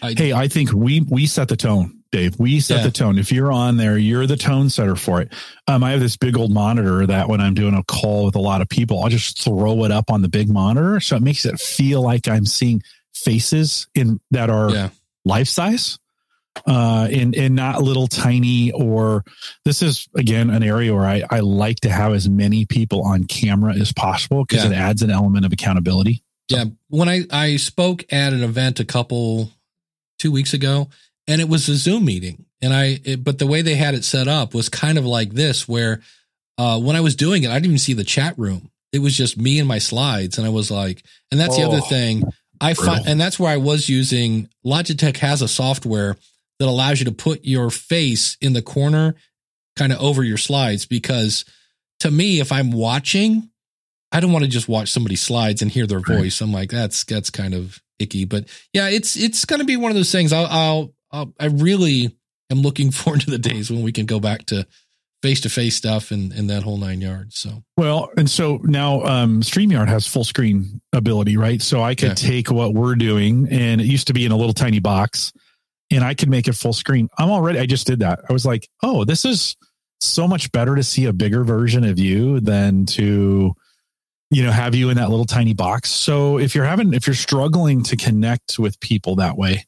I, hey, I think we, we set the tone, Dave. We set yeah. the tone. If you're on there, you're the tone setter for it. Um, I have this big old monitor that when I'm doing a call with a lot of people, I'll just throw it up on the big monitor. So it makes it feel like I'm seeing faces in that are yeah. life size, uh, and, and not little tiny, or this is again, an area where I, I like to have as many people on camera as possible because yeah. it adds an element of accountability. Yeah. When I, I spoke at an event a couple, two weeks ago, and it was a Zoom meeting. And I, it, but the way they had it set up was kind of like this, where uh, when I was doing it, I didn't even see the chat room. It was just me and my slides. And I was like, and that's oh, the other thing I find. And that's where I was using Logitech has a software that allows you to put your face in the corner, kind of over your slides. Because to me, if I'm watching, I don't want to just watch somebody's slides and hear their voice. I'm like, that's, that's kind of icky, but yeah, it's, it's going to be one of those things. I'll, I'll, I'll, I really am looking forward to the days when we can go back to face-to-face stuff and, and that whole nine yards. So, well, and so now, um, StreamYard has full screen ability, right? So I could yeah. take what we're doing and it used to be in a little tiny box and I could make it full screen. I'm already, I just did that. I was like, oh, this is, so much better to see a bigger version of you than to, you know, have you in that little tiny box. So if you're having, if you're struggling to connect with people that way,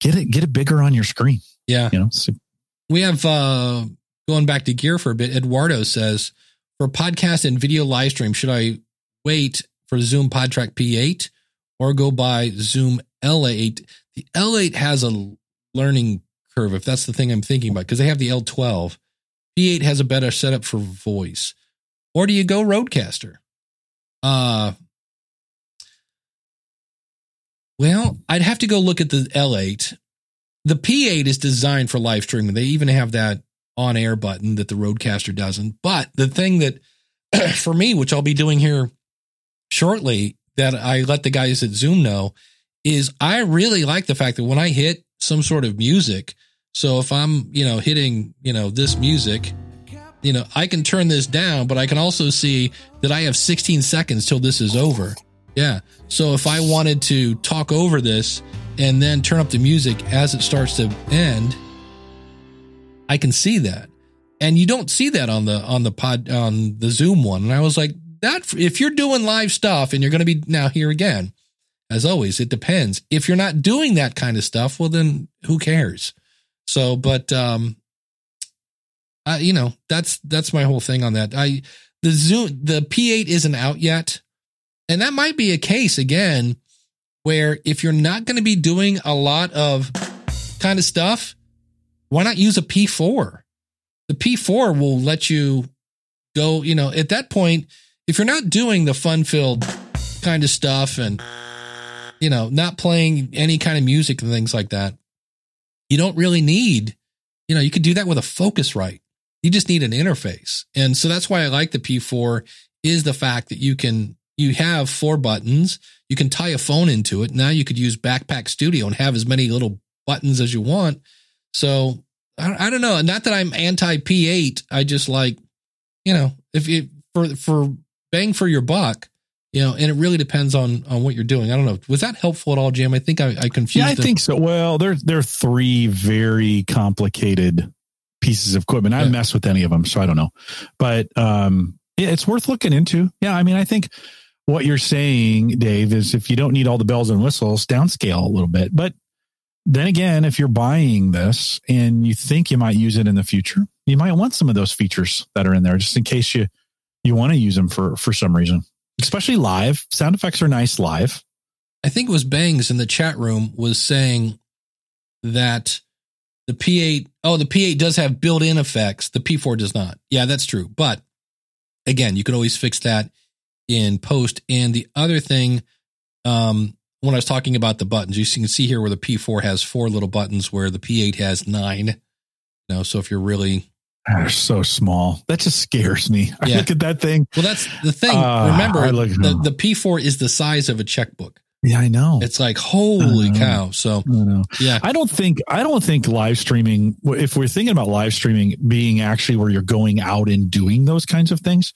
get it, get it bigger on your screen. Yeah. You know, so. We have, uh, going back to gear for a bit. Eduardo says, for podcast and video live stream, should I wait for Zoom PodTrak P eight or go buy Zoom L eight? The L eight has a learning curve, if that's the thing I'm thinking about, because they have the L twelve. P eight has a better setup for voice. Or do you go Rodecaster? Uh, well, I'd have to go look at the L eight. The P eight is designed for live streaming. They even have that on-air button that the Rodecaster doesn't. But the thing that, for me, which I'll be doing here shortly, that I let the guys at Zoom know, is I really like the fact that when I hit some sort of music, so if I'm, you know, hitting, you know, this music, you know, I can turn this down, but I can also see that I have sixteen seconds till this is over. Yeah. So if I wanted to talk over this and then turn up the music as it starts to end, I can see that. And you don't see that on the, on the pod, on the Zoom one. And I was like, that if you're doing live stuff and you're going to be now here again, as always, it depends. If you're not doing that kind of stuff, well, then who cares? So, but, um, I, you know, that's, that's my whole thing on that. I, the Zoom, the P eight isn't out yet. And that might be a case again, where if you're not going to be doing a lot of kind of stuff, why not use a P four? The P four will let you go, you know, at that point, if you're not doing the fun filled kind of stuff and, you know, not playing any kind of music and things like that, you don't really need, you know, you could do that with a Focusrite. You just need an interface. And so that's why I like the P four, is the fact that you can, you have four buttons, you can tie a phone into it. Now you could use Backpack Studio and have as many little buttons as you want. So I, I don't know. Not that I'm anti P eight. I just like, you know, if it, for, for bang for your buck, you know, and it really depends on, on what you're doing. I don't know. Was that helpful at all, Jim? I think I, I confused. Yeah, I them. think so. Well, there, there are three very complicated pieces of equipment. I yeah. mess with any of them, so I don't know. But um, it's worth looking into. Yeah, I mean, I think what you're saying, Dave, is if you don't need all the bells and whistles, downscale a little bit. But then again, if you're buying this and you think you might use it in the future, you might want some of those features that are in there just in case you, you want to use them for, for some reason. Especially live. Sound effects are nice live. I think it was Bangs in the chat room was saying that the P eight, oh, the P eight does have built-in effects. The P four does not. Yeah, that's true. But again, you can always fix that in post. And the other thing, um, when I was talking about the buttons, you can see here where the P four has four little buttons where the P eight has nine. You know, so if you're really... They're so small. That just scares me. I yeah. look at that thing. Well, that's the thing. Uh, Remember, the, the P four is the size of a checkbook. Yeah, I know. It's like, holy cow. So, I yeah, I don't think, I don't think live streaming, if we're thinking about live streaming being actually where you're going out and doing those kinds of things,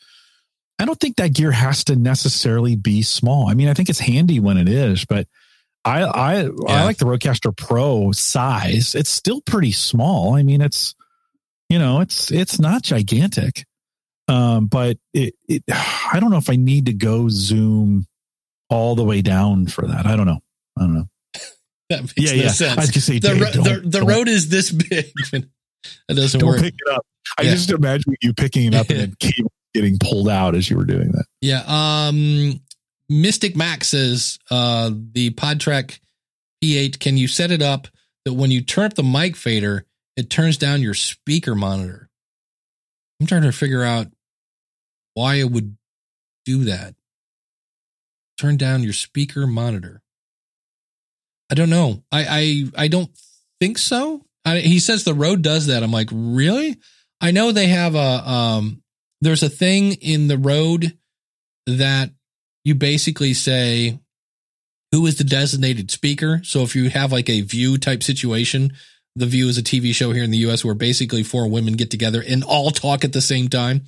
I don't think that gear has to necessarily be small. I mean, I think it's handy when it is, but I, I, yeah. I like the Rodecaster Pro size. It's still pretty small. I mean, it's, You know, it's it's not gigantic, um, but it, it. I don't know if I need to go Zoom all the way down for that. I don't know. I don't know. That makes yeah, no yeah. sense. I just say the, ro- the, the road is this big. It doesn't don't work. Pick it up. I yeah. just imagine you picking it up and then cable getting pulled out as you were doing that. Yeah. Um, Mystic Max says uh, the PodTrak P eight. Can you set it up that when you turn up the mic fader, it turns down your speaker monitor? I'm trying to figure out why it would do that. Turn down your speaker monitor. I don't know. I I, I don't think so. I, he says the Rode does that. I'm like, really? I know they have a, um, there's a thing in the Rode that you basically say, who is the designated speaker? So if you have like a View type situation, The View is a T V show here in the U S where basically four women get together and all talk at the same time.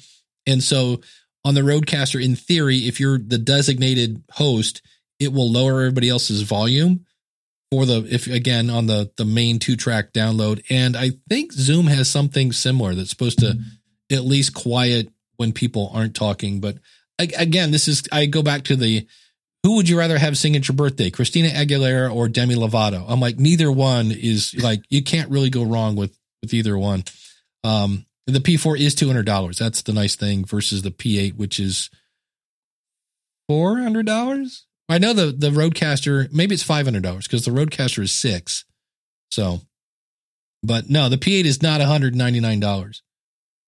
And so on the Rodecaster, in theory, if you're the designated host, it will lower everybody else's volume for the, if again, on the, the main two track download. And I think Zoom has something similar that's supposed to, at least quiet when people aren't talking. But again, this is, I go back to the, who would you rather have sing at your birthday, Christina Aguilera or Demi Lovato? I'm like, neither one is like, you can't really go wrong with, with either one. Um, the P four is two hundred dollars. That's the nice thing versus the P eight, which is four hundred dollars. I know the, the Rodecaster, maybe it's five hundred dollars because the Rodecaster is six. So, but no, the P eight is not one hundred ninety-nine dollars.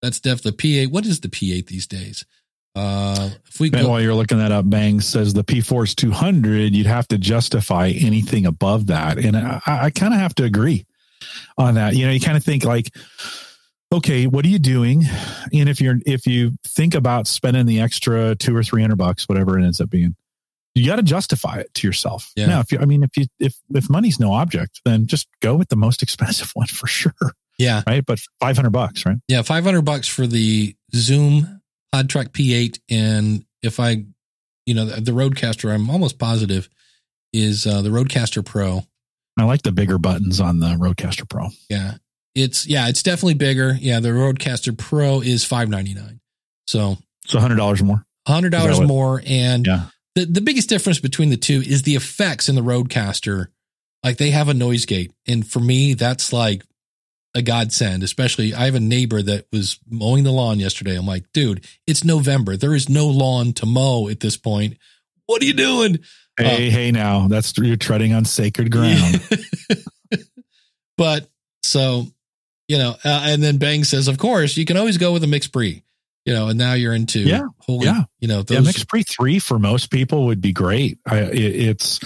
That's definitely the P eight. What is the P eight these days? Uh, if we go, while you're looking that up, Bang says the P four is two hundred. You'd have to justify anything above that. And I, I kind of have to agree on that. You know, you kind of think like, okay, what are you doing? And if you're, if you think about spending the extra two or three hundred bucks, whatever it ends up being, you got to justify it to yourself. Yeah. Now, if you, I mean, if you, if, if money's no object, then just go with the most expensive one for sure. Yeah. Right. But five hundred bucks, right? Yeah. five hundred bucks for the Zoom PodTrak P eight. And if I, you know, the, the Rodecaster, I'm almost positive is uh, the Rodecaster Pro. I like the bigger buttons on the Rodecaster Pro. Yeah. It's, yeah, it's definitely bigger. Yeah. The Rodecaster Pro is five ninety-nine. So, so one hundred dollars more, one hundred dollars more. And yeah. the, the biggest difference between the two is the effects in the Rodecaster. Like they have a noise gate. And for me, that's like a godsend, especially I have a neighbor that was mowing the lawn yesterday. I'm like, dude, it's November. There is no lawn to mow at this point. What are you doing? Hey, uh, hey now that's you're treading on sacred ground. Yeah. But so, you know, uh, and then Bang says, of course you can always go with a mixed pre, you know, and now you're into, yeah, holy, yeah. you know, those yeah, mixed pre three for most people would be great. I, it, it's,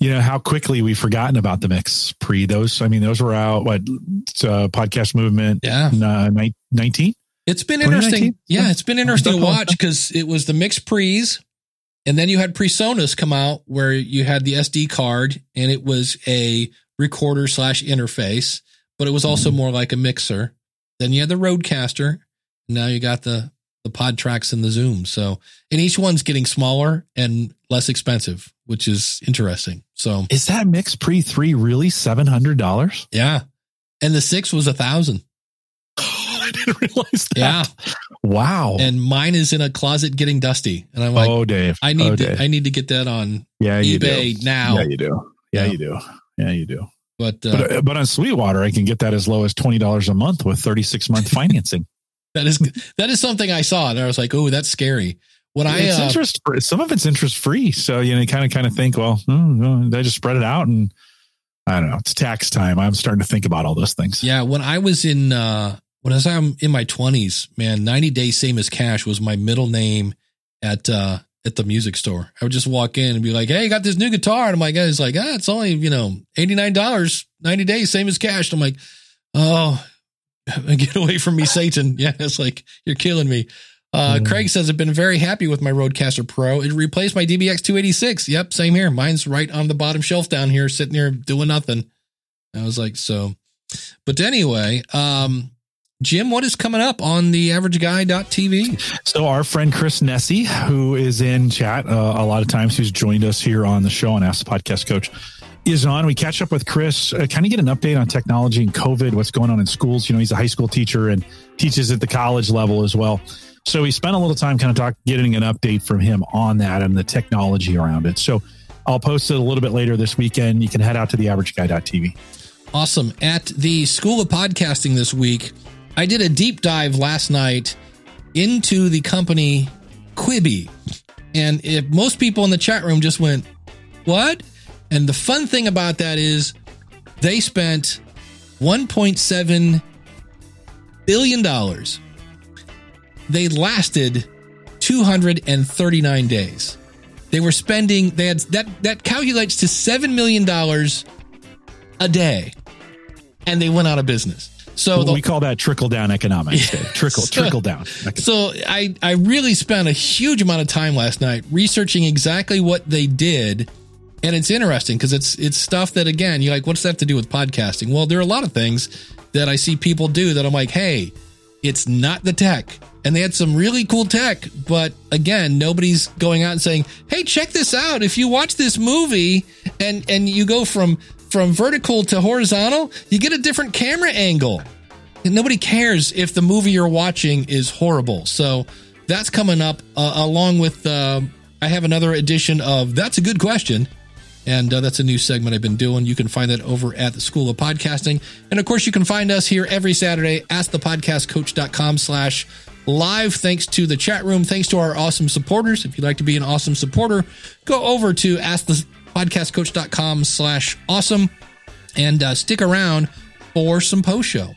you know, how quickly we've forgotten about the mix pre those. I mean, those were out, what, uh, Podcast Movement. Yeah. Uh, nineteen. It's been interesting. Yeah. It's been interesting to watch because it was the mixed pre's and then you had PreSonus come out where you had the S D card and it was a recorder slash interface, but it was also mm-hmm. more like a mixer. Then you had the Rodecaster. Now you got the, the pod tracks and the Zoom. So, and each one's getting smaller and less expensive, which is interesting. So is that mix pre three really seven hundred dollars? Yeah. And the six was a thousand. Oh, I didn't realize that. Yeah. Wow. And mine is in a closet getting dusty. And I'm like, oh, Dave, I need, oh, to, Dave. I need to get that on yeah, eBay you do. now. Yeah, you do. Yeah, yeah, you do. Yeah, you do. But, uh, but, but on Sweetwater, I can get that as low as twenty dollars a month with thirty-six month financing. That is that is something I saw and I was like, oh, that's scary. When I it's uh, interest free. Some of it's interest free, so you know, you kind of kind of think, well, mm, they just spread it out, and I don't know. It's tax time. I'm starting to think about all those things. Yeah, when I was in uh, when I was I'm in my twenties, man, ninety day same as cash was my middle name at uh, at the music store. I would just walk in and be like, hey, I got this new guitar, and I'm like, it's like ah, it's only you know eighty-nine dollars, ninety days same as cash. And I'm like, oh. Get away from me, Satan. Yeah, it's like, you're killing me. Uh, mm. Craig says, I've been very happy with my Rodecaster Pro. It replaced my D B X two eighty-six. Yep, same here. Mine's right on the bottom shelf down here, sitting there doing nothing. I was like, so. But anyway, um, Jim, what is coming up on the average guy dot t v? So our friend Chris Nessie, who is in chat uh, a lot of times, who's joined us here on the show on Ask the Podcast Coach, is on. We catch up with Chris, uh, kind of get an update on technology and COVID, what's going on in schools. You know, he's a high school teacher and teaches at the college level as well. So we spent a little time kind of talk, getting an update from him on that and the technology around it. So I'll post it a little bit later this weekend. You can head out to the average guy dot t v. Awesome. At the School of Podcasting this week, I did a deep dive last night into the company Quibi. And if most people in the chat room just went, what? And the fun thing about that is they spent one point seven billion dollars. They lasted two hundred thirty-nine days. They were spending, they had that, that calculates to seven million dollars a day. And they went out of business. So well, the, we call that trickle down economics. Yeah, trickle, so, trickle down. Economics. So I, I really spent a huge amount of time last night researching exactly what they did. And it's interesting because it's it's stuff that, again, you're like, what's that have to do with podcasting? Well, there are a lot of things that I see people do that I'm like, hey, it's not the tech. And they had some really cool tech. But again, nobody's going out and saying, hey, check this out. If you watch this movie and, and you go from, from vertical to horizontal, you get a different camera angle. nobody cares if the movie you're watching is horrible. So that's coming up uh, along with, uh, I have another edition of That's a Good Question. And uh, that's a new segment I've been doing. You can find that over at the School of Podcasting. And, of course, you can find us here every Saturday, ask the podcast coach dot com slash live. Thanks to the chat room. Thanks to our awesome supporters. If you'd like to be an awesome supporter, go over to ask the podcast coach dot com slash awesome and uh, stick around for some post show.